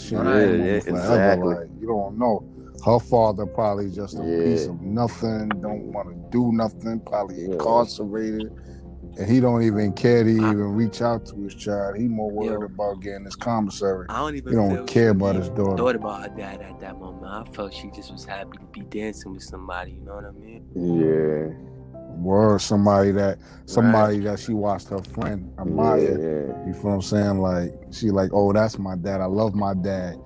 she. Right, yeah, exactly. Like, you don't know. Her father probably just a piece of nothing, don't want to do nothing, probably incarcerated. And he don't even care to even reach out to his child. He more worried about getting his commissary. I don't even care about his daughter. Thought about her dad at that moment. I felt she just was happy to be dancing with somebody. You know what I mean? Yeah. Or somebody that she watched her friend admire. Yeah. You feel what I'm saying? Like she like, oh, that's my dad. I love my dad.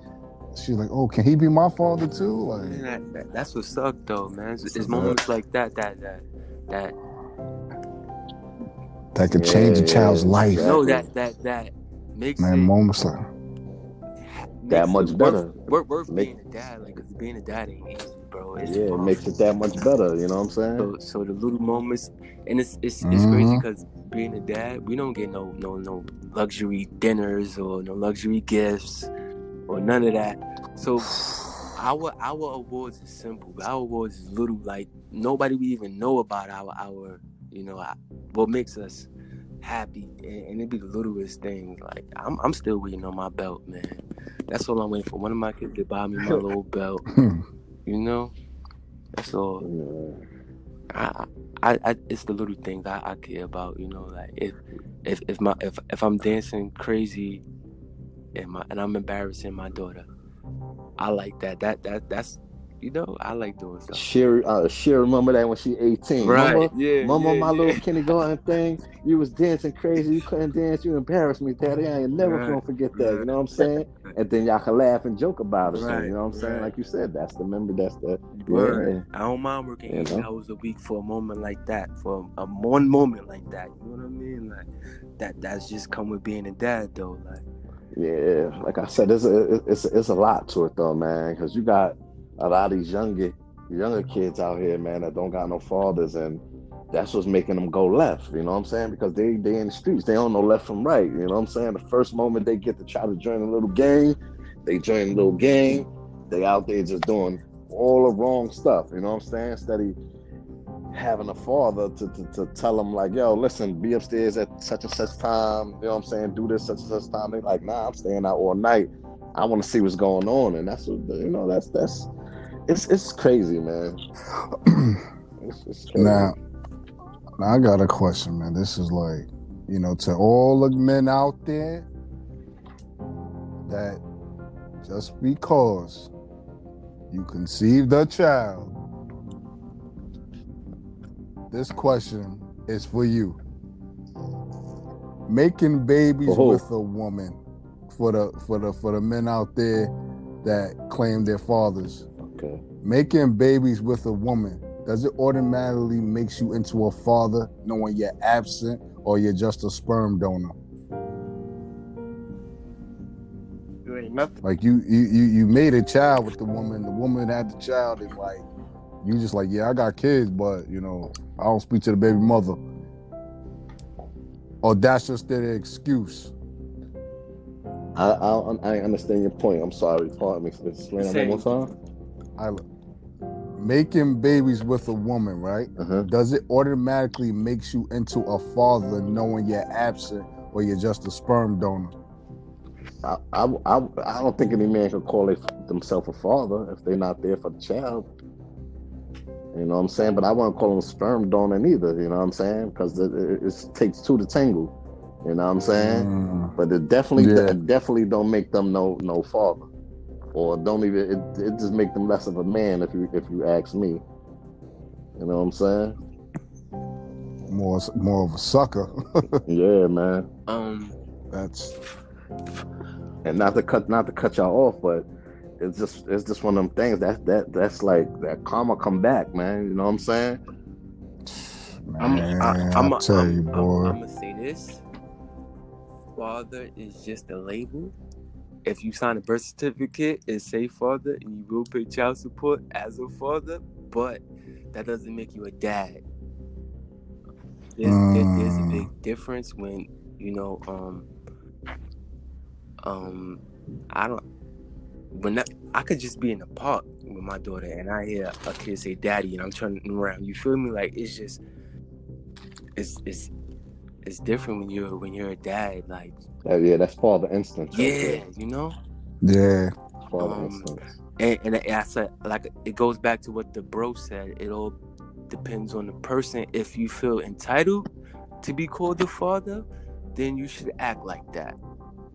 She's like, oh, can he be my father too? Like, man, that's what sucked though, man. It's moments like that could change a child's life. No, that makes man, moments like that much better. Worth being a dad, like being a dad ain't easy, bro. It makes it that much better. You know what I'm saying? So the little moments, and it's crazy because being a dad, we don't get no luxury dinners or no luxury gifts or none of that. So our awards is simple. Our awards is little, like nobody we even know about our you know, what makes us happy, and it be the littlest things. Like I'm still waiting on my belt, man. That's all I'm waiting for. One of my kids to buy me my little belt. You know, that's all. I it's the little things I care about. You know, like if I'm dancing crazy, and I'm embarrassing my daughter, I like that. That's. You know, I like doing stuff. She remember that when she 18. Right. Mama, my little kindergarten thing, you was dancing crazy. You couldn't dance. You embarrassed me, Daddy. I ain't never gonna forget that. You know what I'm saying? And then y'all can laugh and joke about it. Right. You know what I'm saying? Like you said, that's the memory. That's the. Right. I don't mind working 8 hours a week for a moment like that. For one moment like that. You know what I mean? Like that's just come with being a dad, though. Like. Yeah, like I said, it's a lot to it though, man. Because you got a lot of these younger kids out here, man, that don't got no fathers, and that's what's making them go left, you know what I'm saying? Because they in the streets, they don't know left from right, you know what I'm saying? The first moment they get to try to join a little gang, they out there just doing all the wrong stuff, you know what I'm saying? Instead of having a father to tell them like, yo, listen, be upstairs at such and such time, you know what I'm saying? Do this such and such time. They like, nah, I'm staying out all night. I want to see what's going on, and that's what, you know, that's It's crazy, man. It's crazy. Now, I got a question, man. This is like, you know, to all the men out there that just because you conceived a child, this question is for you. Making babies with a woman, for the men out there that claim their fathers. Okay. Making babies with a woman, does it automatically makes you into a father knowing you're absent or you're just a sperm donor? You ain't nothing. Like you made a child with the woman had the child, and like you just like, yeah, I got kids, but you know, I don't speak to the baby mother. Or that's just their excuse. I understand your point. I'm sorry, pardon me. Explain that one more time. Making babies with a woman, right? Uh-huh. Does it automatically makes you into a father knowing you're absent or you're just a sperm donor? I don't think any man can call themselves a father if they're not there for the child. You know what I'm saying? But I wouldn't call them a sperm donor neither. You know what I'm saying? Because it takes two to tangle. You know what I'm saying? But it definitely don't make them no father. Or don't even it just make them less of a man if you ask me. You know what I'm saying? More of a sucker. Yeah, man. That's and not to cut y'all off, but it's just one of them things that's like that karma come back, man. You know what I'm saying? Man, I'm gonna say this. Father is just a label. If you sign a birth certificate, it say father, and you will pay child support as a father, but that doesn't make you a dad. There's a big difference when, you know, I could just be in the park with my daughter and I hear a kid say daddy and I'm turning around. You feel me? Like it's just, it's different when you're a dad, like. Oh yeah, that's father instinct. Yeah, right? You know. Yeah. Father instance. And I said, like, it goes back to what the bro said. It all depends on the person. If you feel entitled to be called the father, then you should act like that.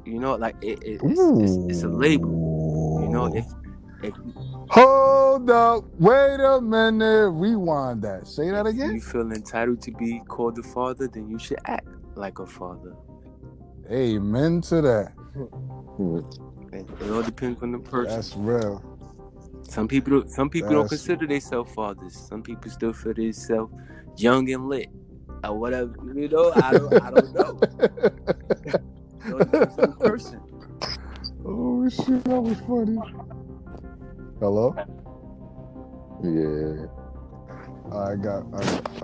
You know, like it's a label. You know, if hold up, wait a minute, rewind that. Say that again. If you feel entitled to be called the father, then you should act like a father. Amen to that. It all depends on the person. That's real. Some people don't consider themselves fathers. Some people still feel themselves young and lit or whatever. You know, I don't know. It all depends on the person. Oh shit, that was funny. Hello? Yeah.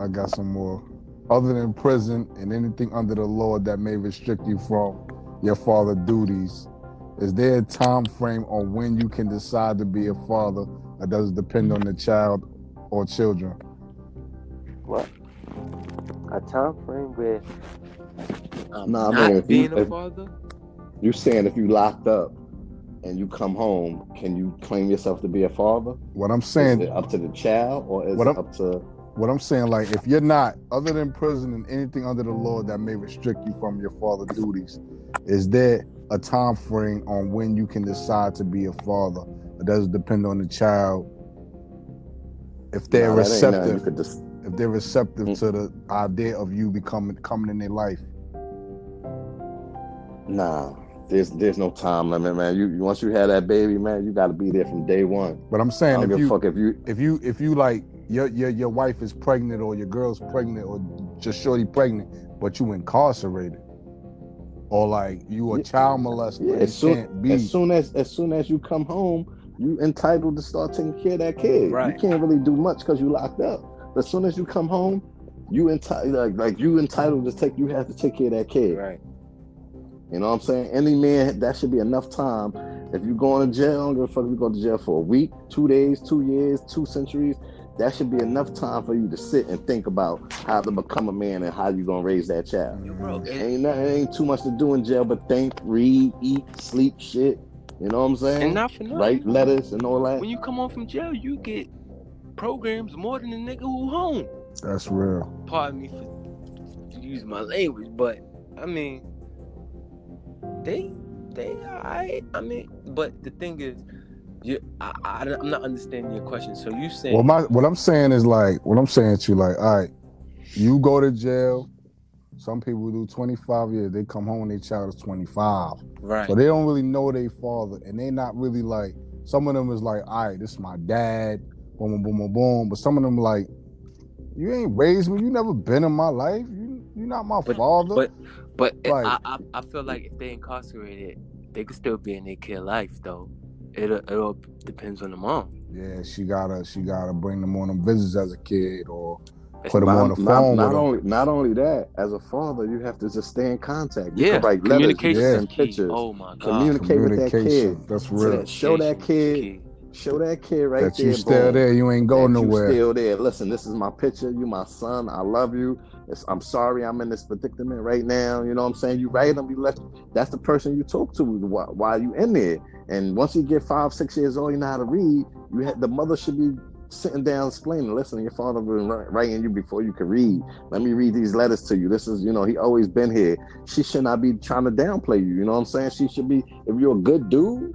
I got some more. Other than prison and anything under the law that may restrict you from your father duties, is there a time frame on when you can decide to be a father, or does it depend on the child or children? What? A time frame where being a father? You're saying if you locked up and you come home, can you claim yourself to be a father? What I'm saying, is it up to the child, or is it up to... What I'm saying, like, if you're not, other than prison and anything under the law that may restrict you from your father duties, is there a time frame on when you can decide to be a father? Or does it depend on the child? If they're receptive, if they're receptive to the idea of you coming in their life? Nah, there's no time limit, man. You once you have that baby, man, you got to be there from day one. But I'm saying, if you like. Your wife is pregnant, or your girl's pregnant, or just shorty pregnant, but you incarcerated, or like you a child molester. Yeah, as soon as you come home, you entitled to start taking care of that kid. Right. You can't really do much because you locked up. But as soon as you come home, you entitled you have to take care of that kid. Right. You know what I'm saying? Any man, that should be enough time. If you going to jail, I don't give a fuck if you go to jail for a week, 2 days, 2 years, 2 centuries. That should be enough time for you to sit and think about how to become a man and how you gonna raise that child. Ain't too much to do in jail but think, read, eat, sleep, shit. You know what I'm saying? And not for nothing. Write letters and all that. When you come home from jail, you get programs more than a nigga who home. That's real. Pardon me for using my language, but I mean, they alright. I mean, but the thing is. I'm not understanding your question. So you saying? Well, what I'm saying to you, like, all right, you go to jail. Some people do 25 years. They come home, their child is 25. Right. So they don't really know their father, and they not really like. Some of them is like, all right, this is my dad. Boom, boom, boom, boom. But some of them like, you ain't raised me. You never been in my life. You not my father. But like, I feel like if they incarcerated, they could still be in their kid life though. It all depends on the mom. Yeah, she gotta bring them on them visits as a kid, or put them on the phone. Not only that, as a father, you have to just stay in contact. You write communication letters, and pictures. Oh my God, communicate with that kid. That's real. Show that kid right that there. You still there? You ain't going nowhere. You still there? Listen, this is my picture. You my son. I love you. I'm sorry I'm in this predicament right now. You know what I'm saying? You write him. That's the person you talk to while you in there. And once you get 5, 6 years old, you know how to read. The mother should be sitting down explaining, listen, your father been writing you before you could read. Let me read these letters to you. This is, you know, he always been here. She should not be trying to downplay you. You know what I'm saying? She should be, if you're a good dude,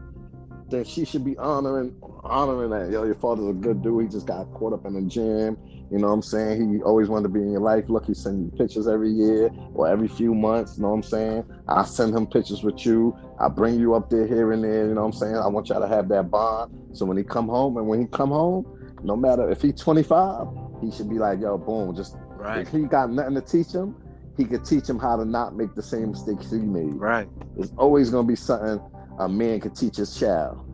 then she should be honoring that. Yo, your father's a good dude. He just got caught up in the gym. You know what I'm saying? He always wanted to be in your life. Look, he's sending you pictures every year or every few months. You know what I'm saying? I send him pictures with you. I bring you up there here and there. You know what I'm saying? I want y'all to have that bond. So when he come home, no matter if he's 25, he should be like, yo, boom. Just right. If he got nothing to teach him, he could teach him how to not make the same mistakes he made. Right. There's always going to be something a man could teach his child.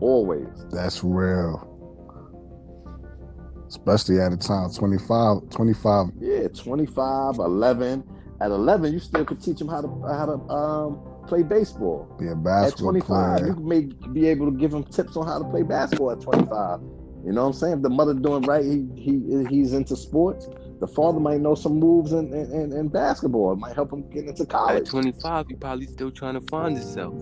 Always. That's real. Especially at a time, 25. Yeah, 25, 11. At 11, you still could teach him how to play baseball. Be a basketball player. At 25, you may be able to give him tips on how to play basketball at 25. You know what I'm saying? If the mother doing right, he's into sports. The father might know some moves in basketball. It might help him get into college. At 25, you're probably still trying to find yourself.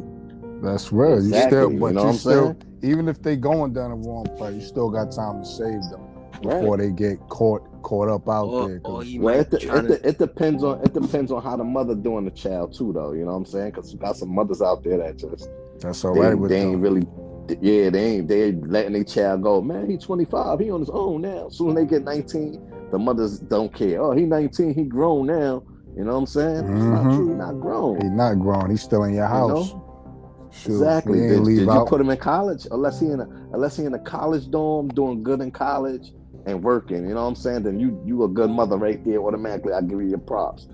That's real. Exactly. You know what I'm saying? Even if they going down the wrong path, you still got time to save them before they get caught up out there. It depends on how the mother doing the child too, though. You know what I'm saying? Because you got some mothers out there that just they letting their child go. Man, he's 25. He on his own now. Soon they get 19. The mothers don't care. Oh, he 19. He grown now. You know what I'm saying? Mm-hmm. It's not true. He's not grown. He's not grown. He's still in your house. You know? Shoot, exactly. Did you put him in college? Unless he in a college dorm, doing good in college and working. You know what I'm saying? Then you a good mother right there. Automatically, I give you your props.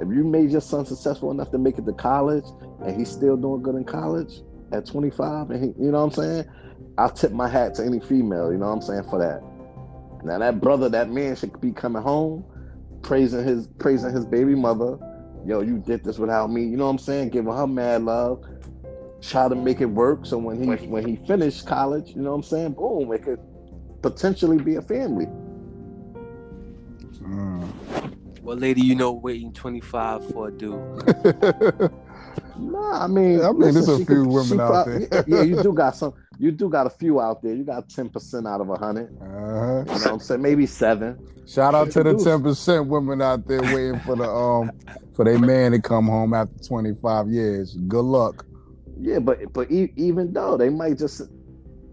If you made your son successful enough to make it to college and he's still doing good in college at 25, and you know what I'm saying? I'll tip my hat to any female. You know what I'm saying, for that. Now that man should be coming home, praising his baby mother. Yo, you did this without me. You know what I'm saying? Giving her mad love. Try to make it work. So when he finished college, you know what I'm saying? Boom, it could potentially be a family. What lady you know waiting 25 for a dude? Nah, I mean, there's a few women out there. Yeah, you do got some. You do got a few out there. You got 10% out of 100. You know what I'm saying? Maybe 7. Shout out to the 10% women out there waiting for the for their man to come home after 25 years. Good luck. Yeah, but even though they might just,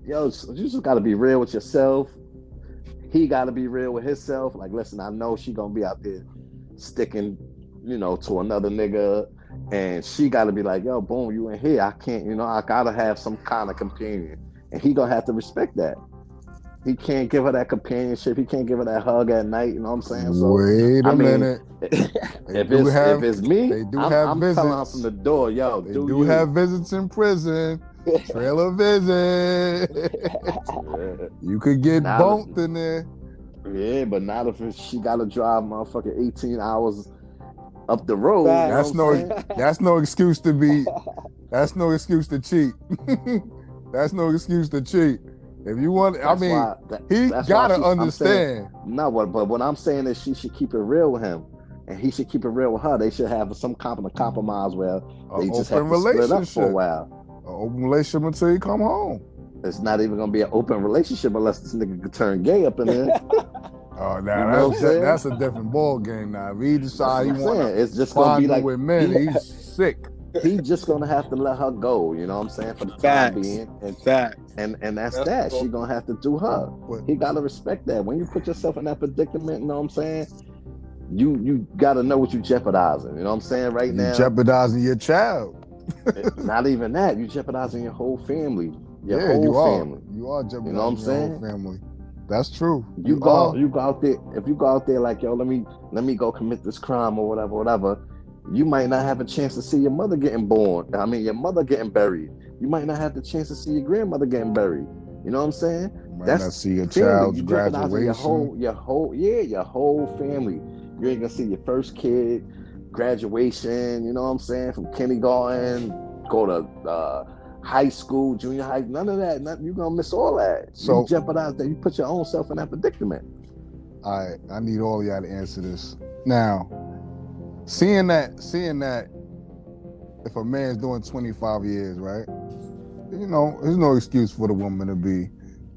you just gotta be real with yourself. He gotta be real with himself. Like, listen, I know she gonna be out there sticking, to another nigga, and she gotta be like, yo, boom, you in here? I can't, I gotta have some kind of companion, and he gonna have to respect that. He can't give her that companionship. He can't give her that hug at night. You know what I'm saying? So, Wait a minute. If it's me, I'm telling her from the door, yo. They do have visits in prison. Trailer visit. You could get bumped in there. Yeah, but not if she got to drive motherfucking 18 hours up the road. That's no excuse to cheat. That's no excuse to cheat. If you want, he gotta understand. But what I'm saying is she should keep it real with him, and he should keep it real with her. They should have some kind of compromise where they just have to split up for a while. An open relationship until you come home. It's not even gonna be an open relationship unless this nigga could turn gay up in there. Oh, now that's a different ball game. Now, if he decides he wants to find like, with men, he's sick. He's just gonna have to let her go, you know what I'm saying, for the time being. And that's that. She gonna have to do her. He gotta respect that. When you put yourself in that predicament, you know what I'm saying, you gotta know what you jeopardizing, you know what I'm saying, right now. You jeopardizing your child. Not even that. You jeopardizing your whole family. Your whole family. You are jeopardizing your whole family. That's true. You go out there like, yo, let me go commit this crime or whatever. You might not have a chance to see your mother getting born. I mean, your mother getting buried. You might not have the chance to see your grandmother getting buried. You know what I'm saying? You might not see your child's graduation. Your whole family. You ain't gonna see your first kid graduation. You know what I'm saying? From kindergarten, go to high school, junior high. None of that. You gonna miss all that. So you jeopardize that. You put your own self in that predicament. All right, I need all y'all to answer this now. Seeing that, if a man's doing 25 years, right? There's no excuse for the woman to be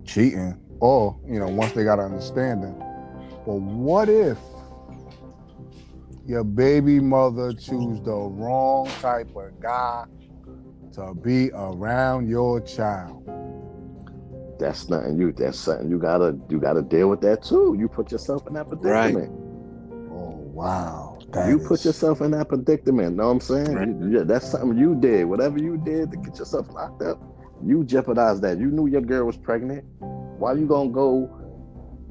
cheating, or once they got an understanding. But what if your baby mother choose the wrong type of guy to be around your child? That's nothing. That's something you gotta deal with that too. You put yourself in that predicament. Right. Oh wow. Put yourself in that predicament, know what I'm saying? Right. That's something you did. Whatever you did to get yourself locked up, you jeopardized that. You knew your girl was pregnant. Why you gonna go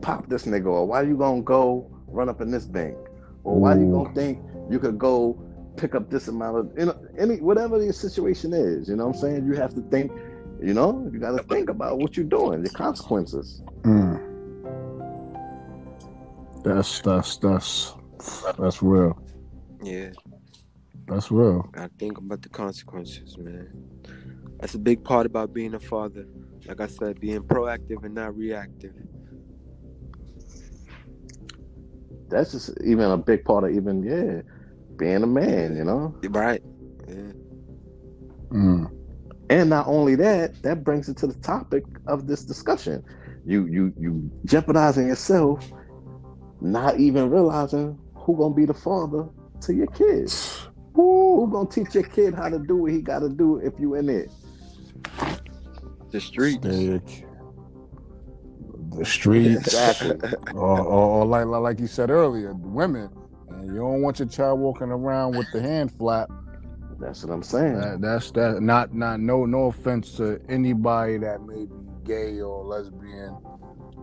pop this nigga? Or why you gonna go run up in this bank? Or why you gonna think you could go pick up this amount of whatever the situation is, you know what I'm saying? You have to think, you gotta think about what you're doing, your consequences. That's real. Yeah. That's real. I think about the consequences, man. That's a big part about being a father. Like I said, being proactive and not reactive. That's just even a big part of being a man, Right. Yeah. Mm. And not only that, that brings it to the topic of this discussion. You jeopardizing yourself, not even realizing who gonna be the father to your kids. Who gonna teach your kid how to do what he gotta do if you in it? The streets. The streets. Exactly. Or like you said earlier, women. You don't want your child walking around with the hand flap. That's what I'm saying. That's not no offense to anybody that may be gay or lesbian.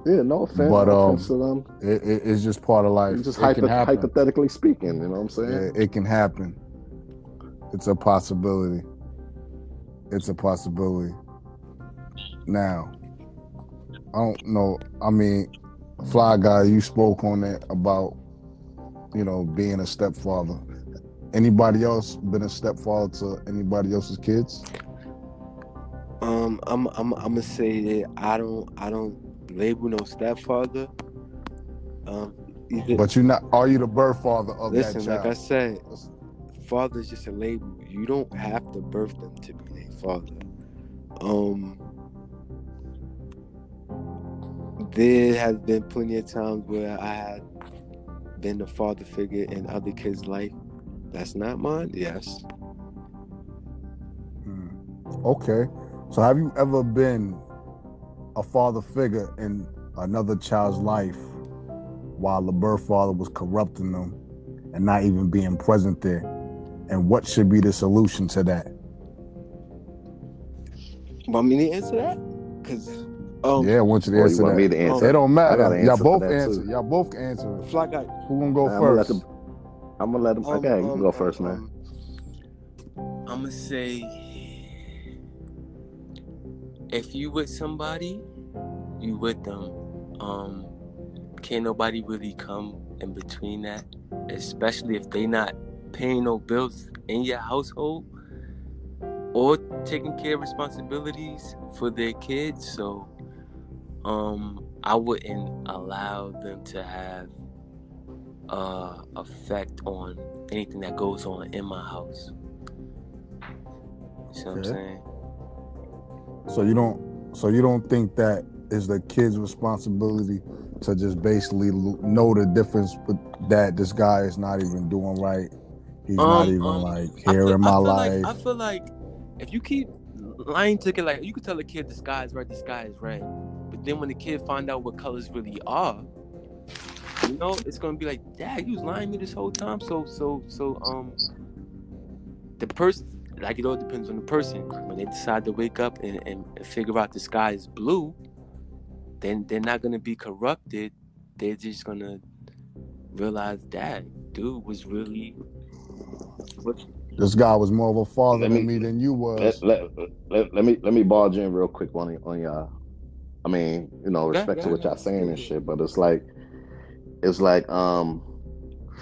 Yeah, no offense. But offense to them. It's just part of life. Just hypothetically speaking, you know what I'm saying? It can happen. It's a possibility. It's a possibility. Now, I don't know. I mean, Fly Guy, you spoke on that about, you know, being a stepfather. Anybody else been a stepfather to anybody else's kids? I'm gonna say that I don't label no stepfather. But you're not. Are you the birth father of that child? Listen, like I said, father is just a label. You don't have to birth them to be a father. There has been plenty of times where I had been the father figure in other kids' life. That's not mine. Yes. Okay. So have you ever been a father figure in another child's life while the birth father was corrupting them and not even being present there? And what should be the solution to that? Want me to answer that? Because yeah, I want you to answer that. It don't matter. Y'all both answer. Y'all both answer. Fly Guy. Who gonna go first? I'm gonna let him. Okay, you can go first, man. I'm gonna say, if you with somebody, you with them. Can't nobody really come in between that, especially if they not paying no bills in your household or taking care of responsibilities for their kids. So, I wouldn't allow them to have effect on anything that goes on in my house. You see what I'm saying? So you don't think that is the kid's responsibility to just basically know the difference, but that this guy is not even doing right. He's not even here in my life. Like, I feel like if you keep lying to it, like you could tell a kid the sky is right, the sky is red, but then when the kid find out what colors really are, you know, it's gonna be like, Dad, you was lying to me this whole time. So, the person, like, it all depends on the person. When they decide to wake up and figure out the sky is blue, then they're not gonna be corrupted. They're just gonna realize, Dad, dude was really. This guy was more of a father to me than you was. Let me barge in real quick on y'all. I mean, you know, respect to what y'all saying and shit, but it's like. It's like,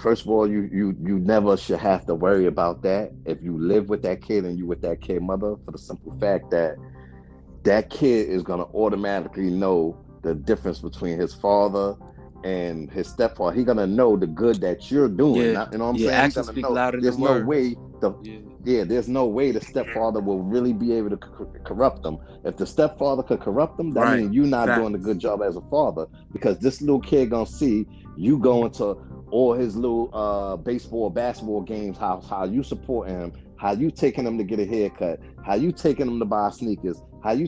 first of all, you never should have to worry about that if you live with that kid and you with that kid mother, for the simple fact that that kid is gonna automatically know the difference between his father and his stepfather. He's gonna know the good that you're doing. Yeah. You know what I'm saying? Actions speak louder than words. There's no way the stepfather will really be able to corrupt them. If the stepfather could corrupt them, that means you're not doing a good job as a father, because this little kid gonna see you going to all his little baseball, basketball games, how you supporting him, how you taking him to get a haircut, how you taking him to buy sneakers, how you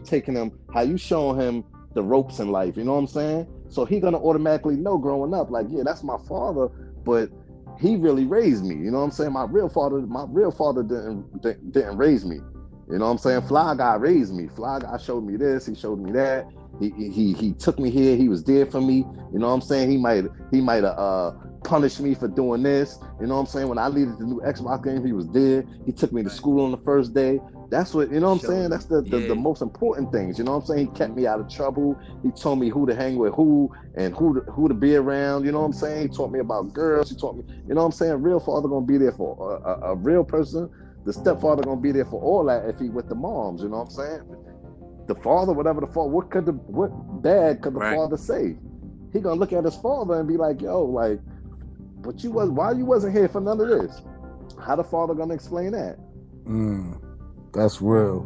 showing him the ropes in life, you know what I'm saying? So he gonna automatically know growing up, like, yeah, that's my father, but he really raised me, you know what I'm saying? My real father didn't raise me, you know what I'm saying? Fly Guy raised me. Fly Guy showed me this, he showed me that. He took me here. He was there for me. You know what I'm saying? He might have punished me for doing this. You know what I'm saying? When I needed the new Xbox game, he was there. He took me to school on the first day. That's what, you know what I'm saying? That's the most important things. You know what I'm saying? He kept me out of trouble. He told me who to hang with who and who to be around. You know what I'm saying? He taught me about girls. He taught me, you know what I'm saying? Real father gonna be there for a real person. The stepfather gonna be there for all that if he with the moms. You know what I'm saying? The father, whatever the father, what bad could the father say? He gonna look at his father and be like, yo, like, but why you wasn't here for none of this? How the father gonna explain that? That's real.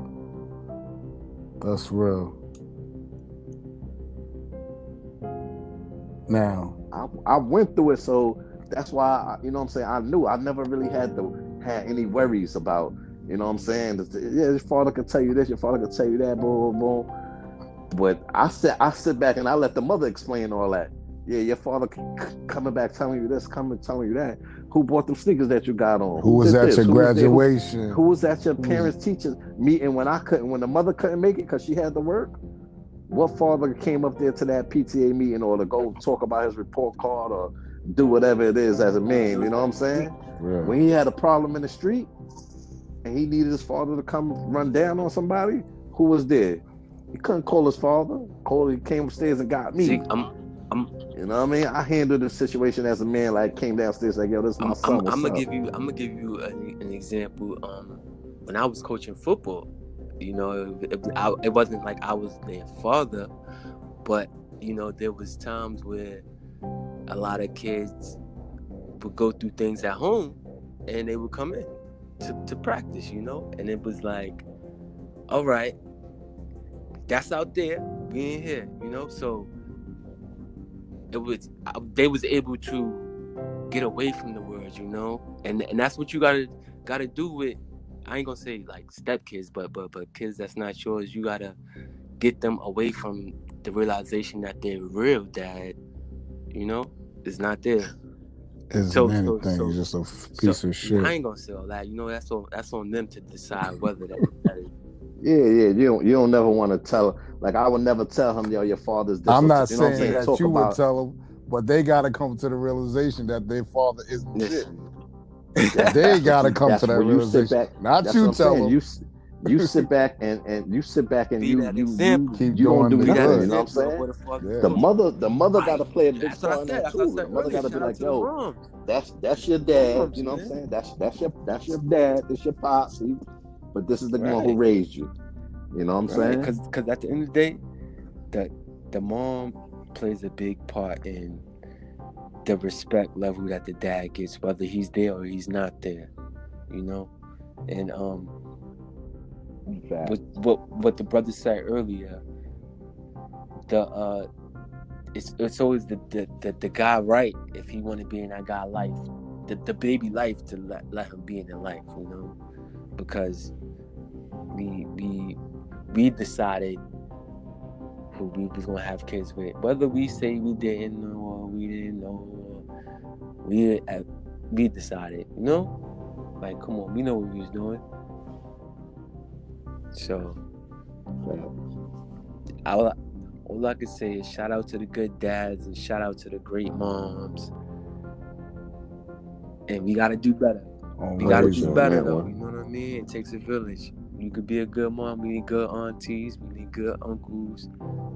That's real. Now, I went through it, so that's why, you know what I'm saying, I knew I never really had any worries about, you know what I'm saying, yeah, your father could tell you this, your father could tell you that, boom, boom, boom. But I sit back and I let the mother explain all that. Yeah, your father coming back telling you this, coming telling you that. Who bought them sneakers that you got on? Who was at your graduation? Who was at your parents' teachers meeting when I couldn't, when the mother couldn't make it because she had to work? What father came up there to that PTA meeting or to go talk about his report card or do whatever it is as a man? You know what I'm saying? Yeah. When he had a problem in the street and he needed his father to come run down on somebody, who was there? He couldn't call his father. He came upstairs and got me. See, you know what I mean? I handled the situation as a man. Like, came downstairs like, yo, this is my son. I'm gonna give you an example. When I was coaching football, you know, it wasn't like I was their father, but you know, there was times where a lot of kids would go through things at home, and they would come in to practice, you know, and it was like, all right. That's out there, we ain't here, you know? So it was, they was able to get away from the words, you know? And that's what you gotta do with, I ain't gonna say like step kids, but kids that's not yours. You gotta get them away from the realization that their real dad, you know, is not there. It's so just a piece of shit. I ain't gonna say all that, you know, that's on them to decide whether that is. Yeah, you don't never want to tell him. Like, I would never tell him, yo, your father's this. I'm not saying that you would tell him, but they got to come to the realization that their father isn't shit. They got to come to that realization. Not you tell them. You sit back and you sit back and you don't do nothing. You know what I'm saying? The mother got to play a big part in that too. The mother got to be like, yo, that's your dad. You know what I'm saying? That's your dad. That's your pops. But this is the one who raised you. You know what I'm saying? Because at the end of the day, the mom plays a big part in the respect level that the dad gets, whether he's there or he's not there. You know? And what the brother said earlier, it's always the guy, right, if he want to be in that guy life, the baby life, to let him be in the life, you know? Because we decided who we was gonna have kids with, whether we say we didn't know or we didn't know. We decided, you know, like, come on, we know what we was doing. So all I can say is shout out to the good dads and shout out to the great moms, and we gotta do better. You gotta do better though, you know what I mean? It takes a village. You could be a good mom. We need good aunties. We need good uncles,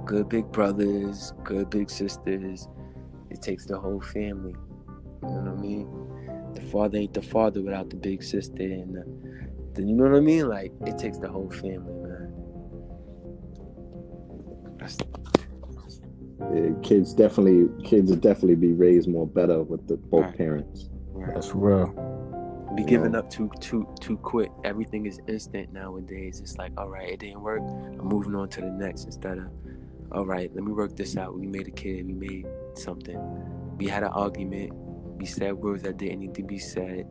good big brothers, good big sisters. It takes the whole family. You know what I mean? The father ain't the father without the big sister and the you know what I mean? Like, it takes the whole family, man. Yeah, kids definitely be raised more better with the both parents. Right. That's real. Be giving up too quick. Everything is instant nowadays. It's like, all right, it didn't work. I'm moving on to the next, instead of, all right, let me work this out. We made a kid. We made something. We had an argument. We said words that didn't need to be said.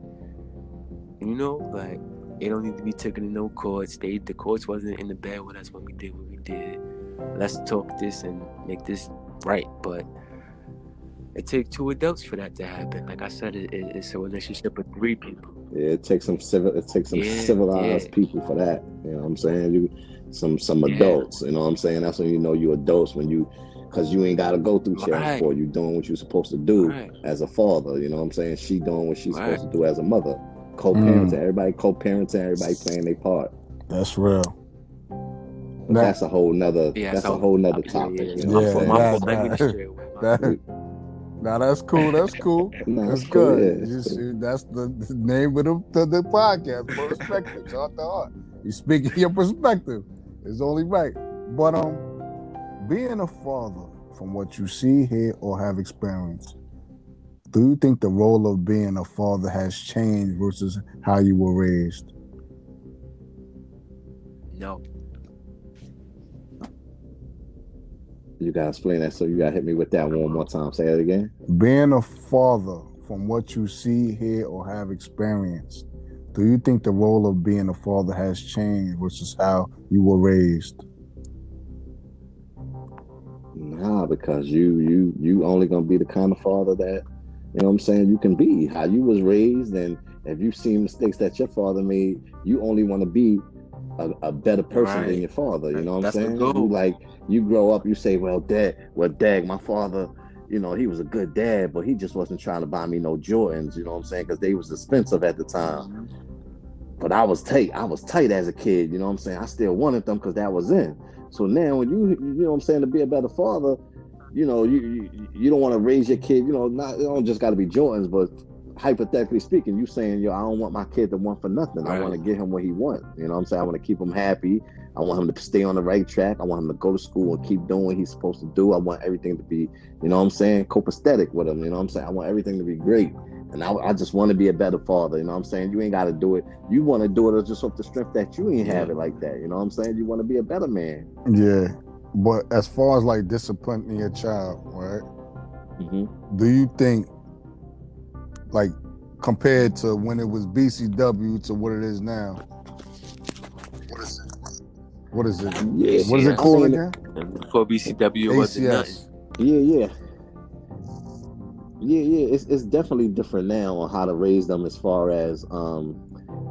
You know, like, it don't need to be taken to no courts. The courts wasn't in the bed with us when we did what we did. Let's talk this and make this right. But it takes two adults for that to happen. Like I said, it's a relationship with three people. Yeah, it takes some civilized people for that. You know what I'm saying? Some adults. You know what I'm saying? That's when you know you adults, when you, because you ain't got to go through challenge for you doing what you're supposed to do as a father. You know what I'm saying? She doing what she's supposed to do as a mother. Co-parenting, everybody co-parenting, everybody playing their part. That's real. Now, that's a whole nother. Yeah, that's a whole nother topic. Yeah, you know? Now that's cool. That's cool. That's good. Yeah. That's the name of the podcast. Perspectives, heart to heart. You speaking your perspective. It's only right. But being a father, from what you see, hear, or have experienced, do you think the role of being a father has changed versus how you were raised? No. You gotta explain that, so you gotta hit me with that one more time. Say that again. Being a father, from what you see, hear, or have experienced, do you think the role of being a father has changed versus how you were raised? Nah, because you only gonna be the kind of father that, you know what I'm saying, you can be. How you was raised, and if you've seen mistakes that your father made, you only want to be a better person than your father. You know what I'm saying? Like, you grow up, you say, well, dad, my father, you know, he was a good dad, but he just wasn't trying to buy me no Jordans, you know what I'm saying? Because they was expensive at the time. But I was tight as a kid, you know what I'm saying? I still wanted them because that was in. So now when you know what I'm saying, to be a better father, you know, you don't want to raise your kid, you know, not, it don't just got to be Jordans, but hypothetically speaking, you saying, yo, I don't want my kid to want for nothing. Right. I want to get him what he wants. You know what I'm saying? I want to keep him happy. I want him to stay on the right track. I want him to go to school and keep doing what he's supposed to do. I want everything to be, you know what I'm saying, copacetic with him. You know what I'm saying? I want everything to be great. And I just want to be a better father. You know what I'm saying? You ain't got to do it. You want to do it just with the strength that you ain't have it like that. You know what I'm saying? You want to be a better man. Yeah. But as far as like disciplining your child, right? Mm-hmm. Do you think, like, compared to when it was BCW to what it is now? What is it? Yeah, what is it called again? Before BCW, wasn't nothing. Yeah. It's definitely different now on how to raise them as far as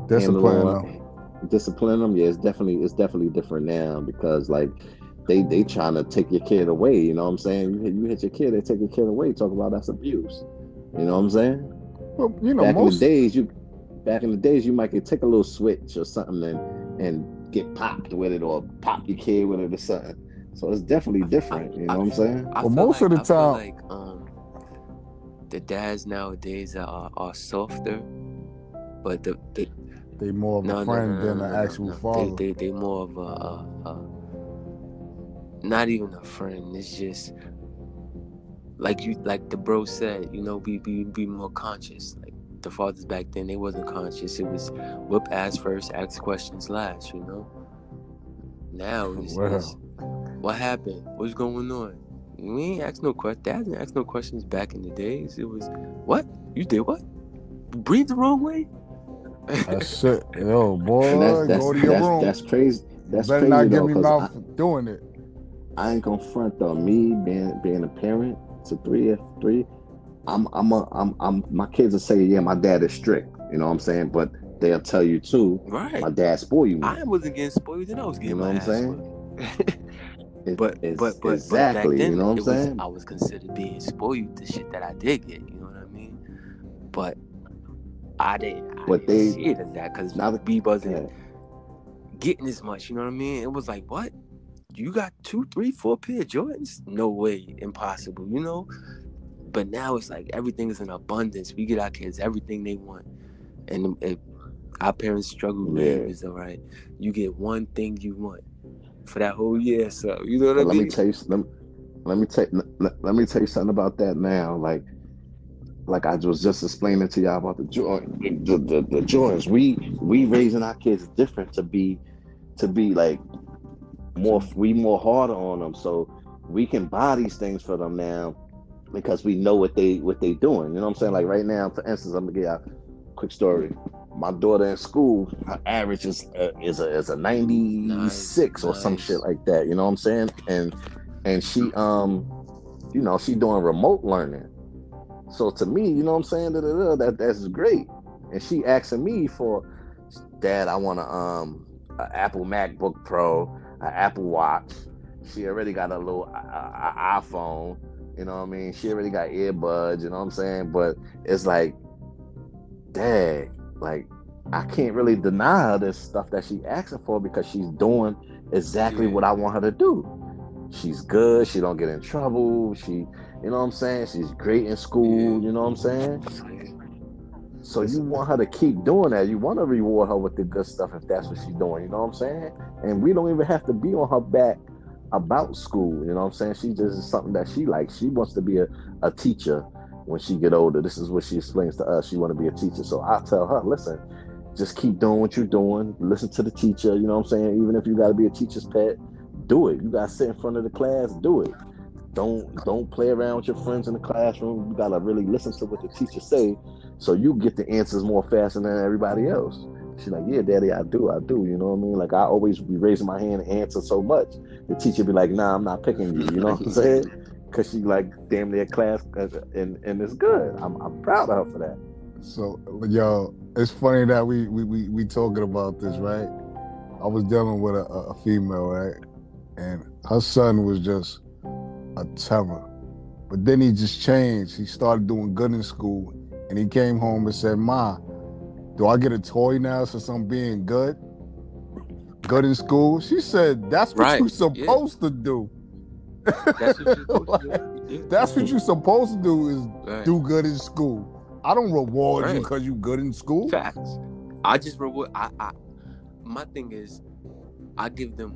discipline them. Yeah, it's definitely different now because like they trying to take your kid away. You know what I'm saying? You hit your kid, they take your kid away. Talk about that's abuse. You know what I'm saying? Well, you know, back in the days, you might take a little switch or something and get popped with it, or pop your kid with it or something. So it's definitely different. You know what I'm saying? Well, most of the time, the dads nowadays are softer, but they more of a friend than an actual father. They more of a not even a friend. It's just, Like the bro said, you know, be more conscious. Like the fathers back then, they wasn't conscious. It was whoop ass first, ask questions last. You know. Now it's what happened? What's going on? We ain't ask no questions. Dad didn't ask no questions back in the days. It was what you did. What breathe the wrong way. That's it, yo boy. That's, go to your room. That's crazy. That's better crazy, not give me mouth for doing it. I ain't gonna front though. Me being a parent to three, my kids will say, yeah, my dad is strict. You know what I'm saying? But they'll tell you too. Right. My dad spoiled you. I wasn't getting spoiled, and I was getting, you know what I'm saying? But exactly. Then, you know what I'm saying? I was considered being spoiled. The shit that I did get. You know what I mean? But I didn't see it as that because we wasn't getting as much. You know what I mean? It was like what. You got 2, 3, 4 pair of Jordans? No way, impossible, you know? But now it's like everything is in abundance. We get our kids everything they want. And if our parents struggle with it, it's all right. You get one thing you want for that whole year. So, you know what I mean? Let me tell you something about that now. Like I was just explaining to y'all about the Jordans. We raising our kids different to be like, more harder on them, so we can buy these things for them now because we know what they doing. You know what I'm saying? Like right now, for instance, I'm gonna give you a quick story. My daughter in school, her average is a 96 or some shit like that. You know what I'm saying? And she you know, she doing remote learning. So to me, you know what I'm saying? That's great. And she asking me for, Dad, I want an Apple MacBook Pro. An Apple Watch. She already got a little iPhone. You know what I mean? She already got earbuds. You know what I'm saying? But it's like, dang, like I can't really deny her this stuff that she asking for because she's doing exactly what I want her to do. She's good. She don't get in trouble. She, you know what I'm saying? She's great in school. You know what I'm saying? So you want her to keep doing that. You want to reward her with the good stuff if that's what she's doing. You know what I'm saying? And we don't even have to be on her back about school. You know what I'm saying? She just is something that she likes. She wants to be a teacher when she get older. This is what she explains to us. She want to be a teacher. So I tell her, listen, just keep doing what you're doing. Listen to the teacher. You know what I'm saying? Even if you got to be a teacher's pet, do it. You got to sit in front of the class, do it. Don't play around with your friends in the classroom. You gotta really listen to what the teacher say, so you get the answers more faster than everybody else. She's like, yeah, daddy, I do. You know what I mean? Like, I always be raising my hand and answer so much. The teacher be like, nah, I'm not picking you. You know what I'm saying? Because she like damn near class, and it's good. I'm proud of her for that. So, y'all, it's funny that we talking about this, right? I was dealing with a female, right? And her son was just a terror. But then he just changed. He started doing good in school, and he came home and said, Ma, do I get a toy now since I'm being good in school? She said, that's what right. You're supposed yeah. to do. That's what you're supposed to do. That's what you're supposed to do is right. do good in school. I don't reward right. you because you good in school. Facts. I just reward. My thing is, I give them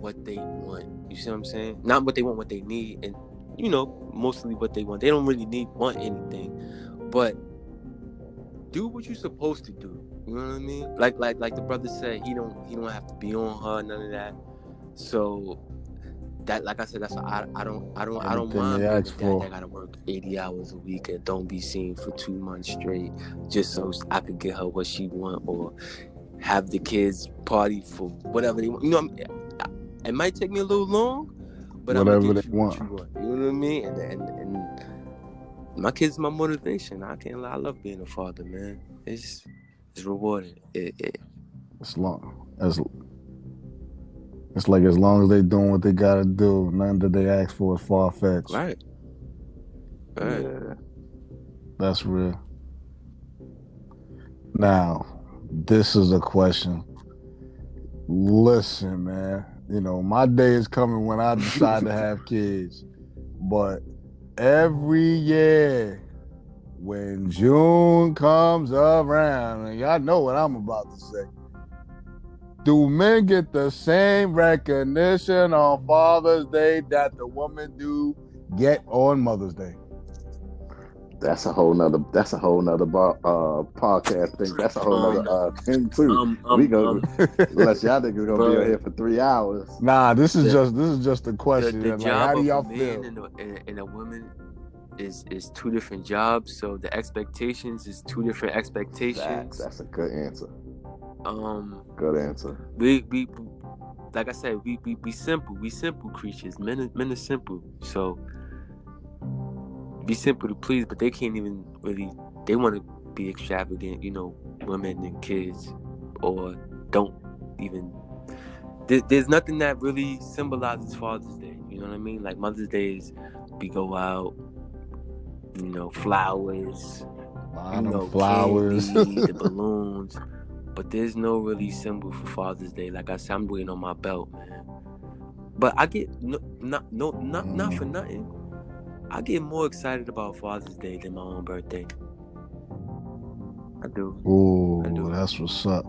what they want. You see what I'm saying? Not what they want, what they need, and you know, mostly what they want. They don't really want anything, but do what you're supposed to do. You know what I mean? Like the brother said, he don't have to be on her, none of that. So that, like I said, that's why I don't mind that I gotta work 80 hours a week and don't be seen for 2 months straight just so I could get her what she want or have the kids party for whatever they want. You know, it might take me a little long, but whatever I'm gonna get you what you want. You know what I mean? And my kids, my motivation. I can't lie, I love being a father, man. It's rewarding. As long as they doing what they gotta do, nothing that they ask for is far fetched. Right. Yeah. That's real. Now, this is a question. Listen, man. You know, my day is coming when I decide to have kids. But every year, when June comes around, and y'all know what I'm about to say. Do men get the same recognition on Father's Day that the women do get on Mother's Day? That's a whole nother podcast thing. That's a whole nother thing too. We go unless y'all niggas gonna be here for 3 hours. Nah, this is just a question. The job how do y'all of a man feel? And a woman is two different jobs, so the expectations is two different expectations. That's a good answer. Good answer. We like I said, we simple. We simple creatures. Men are simple. So be simple to please, but they can't even really. They want to be extravagant, you know, women and kids, or don't even. There's nothing that really symbolizes Father's Day. You know what I mean? Like Mother's Day is, we go out, you know, flowers, candy, the balloons. But there's no really symbol for Father's Day. Like I said, I'm waiting on my belt, man. But I get not for nothing. I get more excited about Father's Day than my own birthday. I do. Ooh, that's what's up.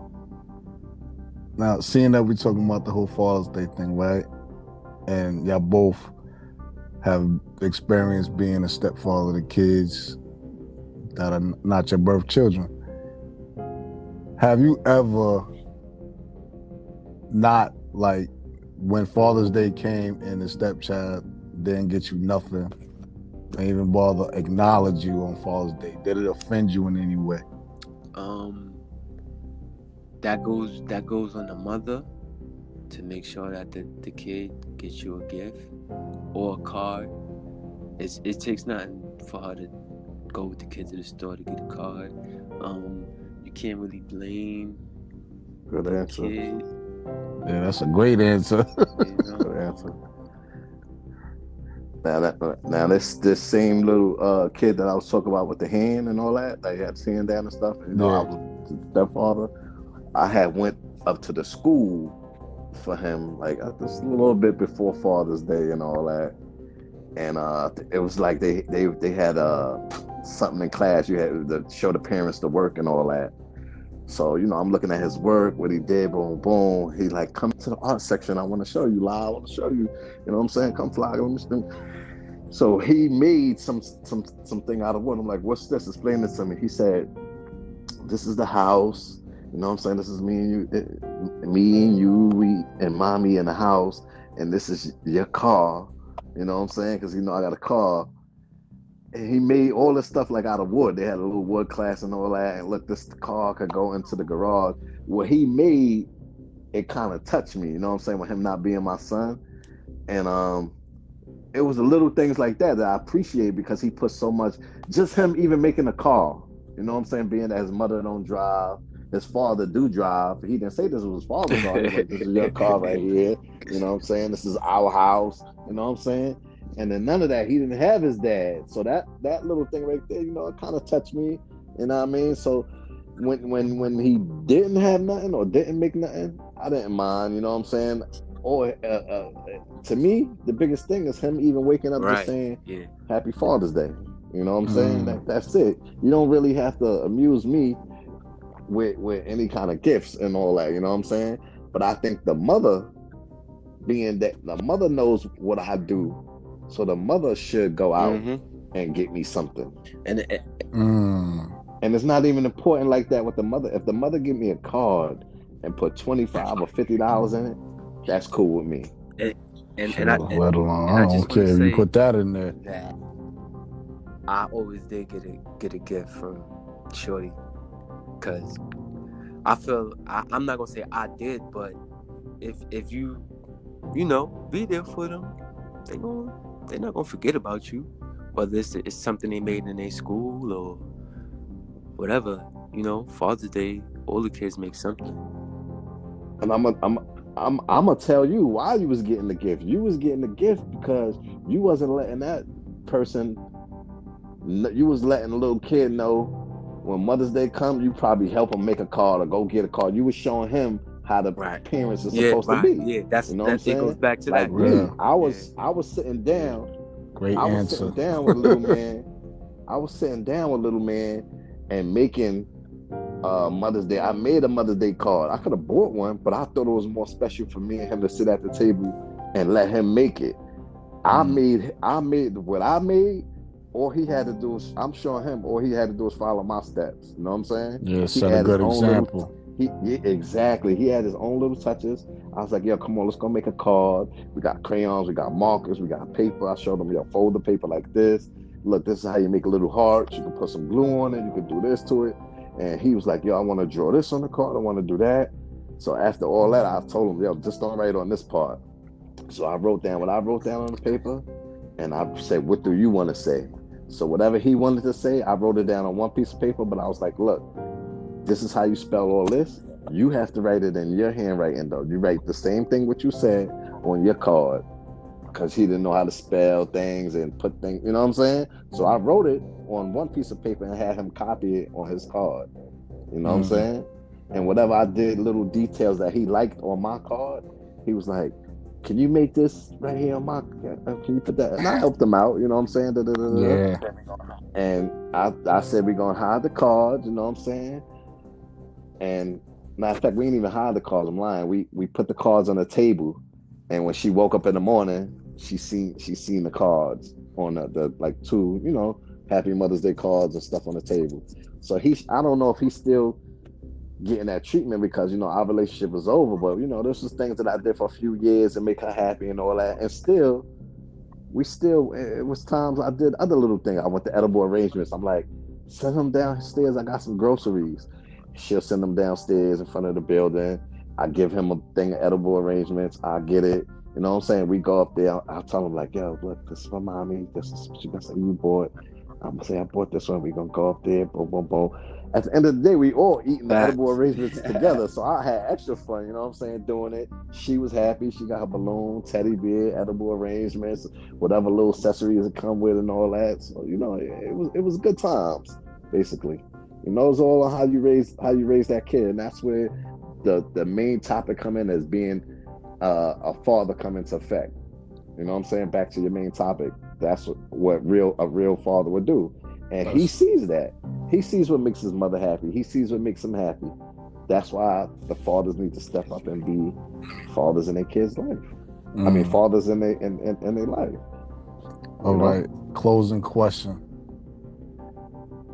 Now, seeing that we're talking about the whole Father's Day thing, right? And y'all both have experienced being a stepfather to kids that are not your birth children. Have you ever not, like, when Father's Day came and the stepchild didn't get you nothing, didn't even bother acknowledge you on Father's Day? Did it offend you in any way? That goes on the mother to make sure that the kid gets you a gift or a card. It takes nothing for her to go with the kid to the store to get a card. Can't really blame. Good answer. Kid. Yeah, that's a great answer. Good answer. Now this same little kid that I was talking about with the hand and all that, like had sand down and stuff. You know, I was stepfather. I had went up to the school for him, like just a little bit before Father's Day and all that. And it was like they had something in class. You had to show the parents the work and all that. So, you know, I'm looking at his work, what he did, boom, boom. He like, come to the art section. I want to show you, I want to show you. You know what I'm saying? Come fly. So he made something out of wood. I'm like, what's this? Explain this to me. He said, this is the house. You know what I'm saying? This is me and you, and mommy in the house. And this is your car. You know what I'm saying? Because, you know, I got a car. And he made all this stuff like out of wood. They had a little wood class and all that. And look, this car could go into the garage. What he made, it kind of touched me. You know what I'm saying? With him not being my son. And it was the little things like that that I appreciate, because he put so much, just him even making a car. You know what I'm saying? Being that his mother don't drive, his father do drive. He didn't say this was his father's car. Like, this is your car right here. You know what I'm saying? This is our house. You know what I'm saying? And then none of that. He didn't have his dad. So that little thing right there, you know, it kind of touched me. You know what I mean? So when he didn't have nothing or didn't make nothing, I didn't mind. You know what I'm saying? Or to me, the biggest thing is him even waking up and saying, Happy Father's Day. You know what I'm saying? That's it. You don't really have to amuse me with any kind of gifts and all that. You know what I'm saying? But I think the mother, being that the mother knows what I do, so the mother should go out and get me something. And it's not even important like that with the mother. If the mother give me a card and put $25 or $50 in it, that's cool with me. I don't care if you put that in there. That I always did get a gift from Shorty, because I feel I'm not gonna say I did, but if you know, be there for them, they're not gonna forget about you. Whether it's something they made in their school or whatever, you know, Father's Day, all the kids make something. And I'm gonna tell you why you was getting the gift. You was getting the gift because you wasn't letting that person. You was letting a little kid know when Mother's Day comes, you probably help him make a call or go get a call. You was showing him how the parents are supposed to be. Yeah, that's, you know what I'm saying? It goes back to that. Really, I was sitting down. Great answer. I was sitting down with little man. I was sitting down with little man and making Mother's Day. I made a Mother's Day card. I could have bought one, but I thought it was more special for me and him to sit at the table and let him make it. I made what I made. All he had to do is, I'm showing him, all he had to do is follow my steps. You know what I'm saying? Yeah, set a good example. Exactly. He had his own little touches. I was like, yo, come on, let's go make a card. We got crayons, we got markers, we got paper. I showed him, yo, fold the paper like this. Look, this is how you make a little heart. You can put some glue on it. You can do this to it. And he was like, yo, I want to draw this on the card. I want to do that. So after all that, I told him, yo, just don't write on this part. So I wrote down what I wrote down on the paper. And I said, what do you want to say? So whatever he wanted to say, I wrote it down on one piece of paper, but I was like, look, this is how you spell all this. You have to write it in your handwriting, though. You write the same thing what you said on your card, because he didn't know how to spell things and put things, you know what I'm saying? So I wrote it on one piece of paper and had him copy it on his card, you know what I'm saying? And whatever I did, little details that he liked on my card, he was like, can you make this right here on my, can you put that? And I helped him out, you know what I'm saying? And I said, we're going to hide the cards, you know what I'm saying? And matter of fact, we didn't even hide the cards, I'm lying. We put the cards on the table, and when she woke up in the morning, she seen the cards on the like two, you know, Happy Mother's Day cards and stuff on the table. So I don't know if he's still getting that treatment, because, you know, our relationship was over, but, you know, this was things that I did for a few years and make her happy and all that. And still, it was times I did other little things. I went to edible arrangements. I'm like, send them downstairs, I got some groceries. She'll send them downstairs in front of the building. I give him a thing of edible arrangements. I get it. You know what I'm saying? We go up there. I'll tell him, like, yo, look, this is for mommy. This is what you gonna say you bought. I'm gonna say I bought this one. We're gonna go up there. Boom, boom, boom. At the end of the day, we all eating the edible arrangements together. So I had extra fun, you know what I'm saying, doing it. She was happy. She got her balloon, teddy bear, edible arrangements, whatever little accessories it come with and all that. So, you know, it was good times, basically. You know, it's all on how you raise that kid. And that's where the main topic come in, as being a father come into effect. You know what I'm saying? Back to your main topic. That's what a real father would do. And he sees that. He sees what makes his mother happy. He sees what makes him happy. That's why the fathers need to step up and be fathers in their kids' life. I mean, fathers in their life. All right. Closing question.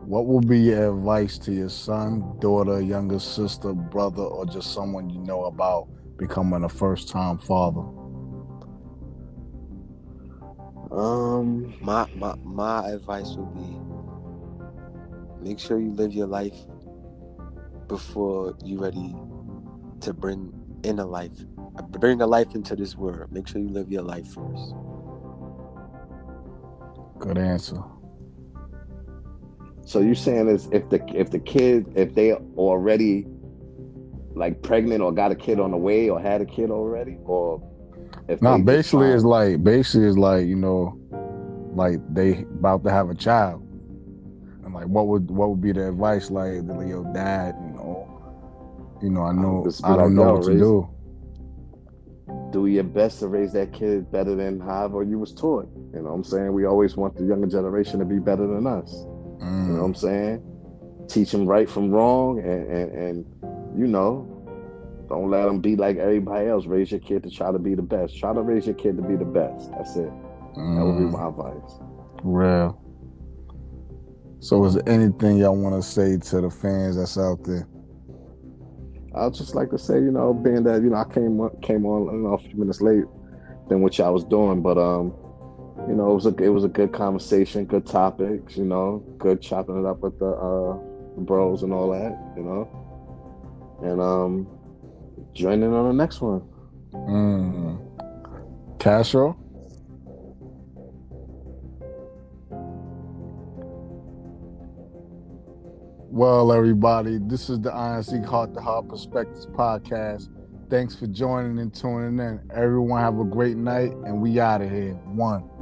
What would be your advice to your son, daughter, younger sister, brother, or just someone you know about becoming a first-time father? My advice would be make sure you live your life before you're ready to bring a life into this world. Make sure you live your life first. Good answer. So you're saying is if the kid, if they already like pregnant or got a kid on the way or had a kid already, or if no, basically it's like you know, like they about to have a child, and like what would be the advice like your dad and all, you know, I don't know what to do. Do your best to raise that kid better than however you was taught. You know what I'm saying? We always want the younger generation to be better than us. You know what I'm saying? Teach them right from wrong, and you know, don't let them be like everybody else. Raise your kid to try to be the best. Try to raise your kid to be the best. That's it. That would be my advice. Real. So is there anything y'all want to say to the fans that's out there? I'd just like to say, you know, being that, you know, I came on, I don't know, a few minutes late than what y'all was doing, but you know, it was a good conversation, good topics, you know, good chopping it up with the bros and all that, you know, and join in on the next one. Castro? Well, everybody, this is the INC Heart to Heart Perspectives Podcast. Thanks for joining and tuning in. Everyone have a great night, and we out of here. One.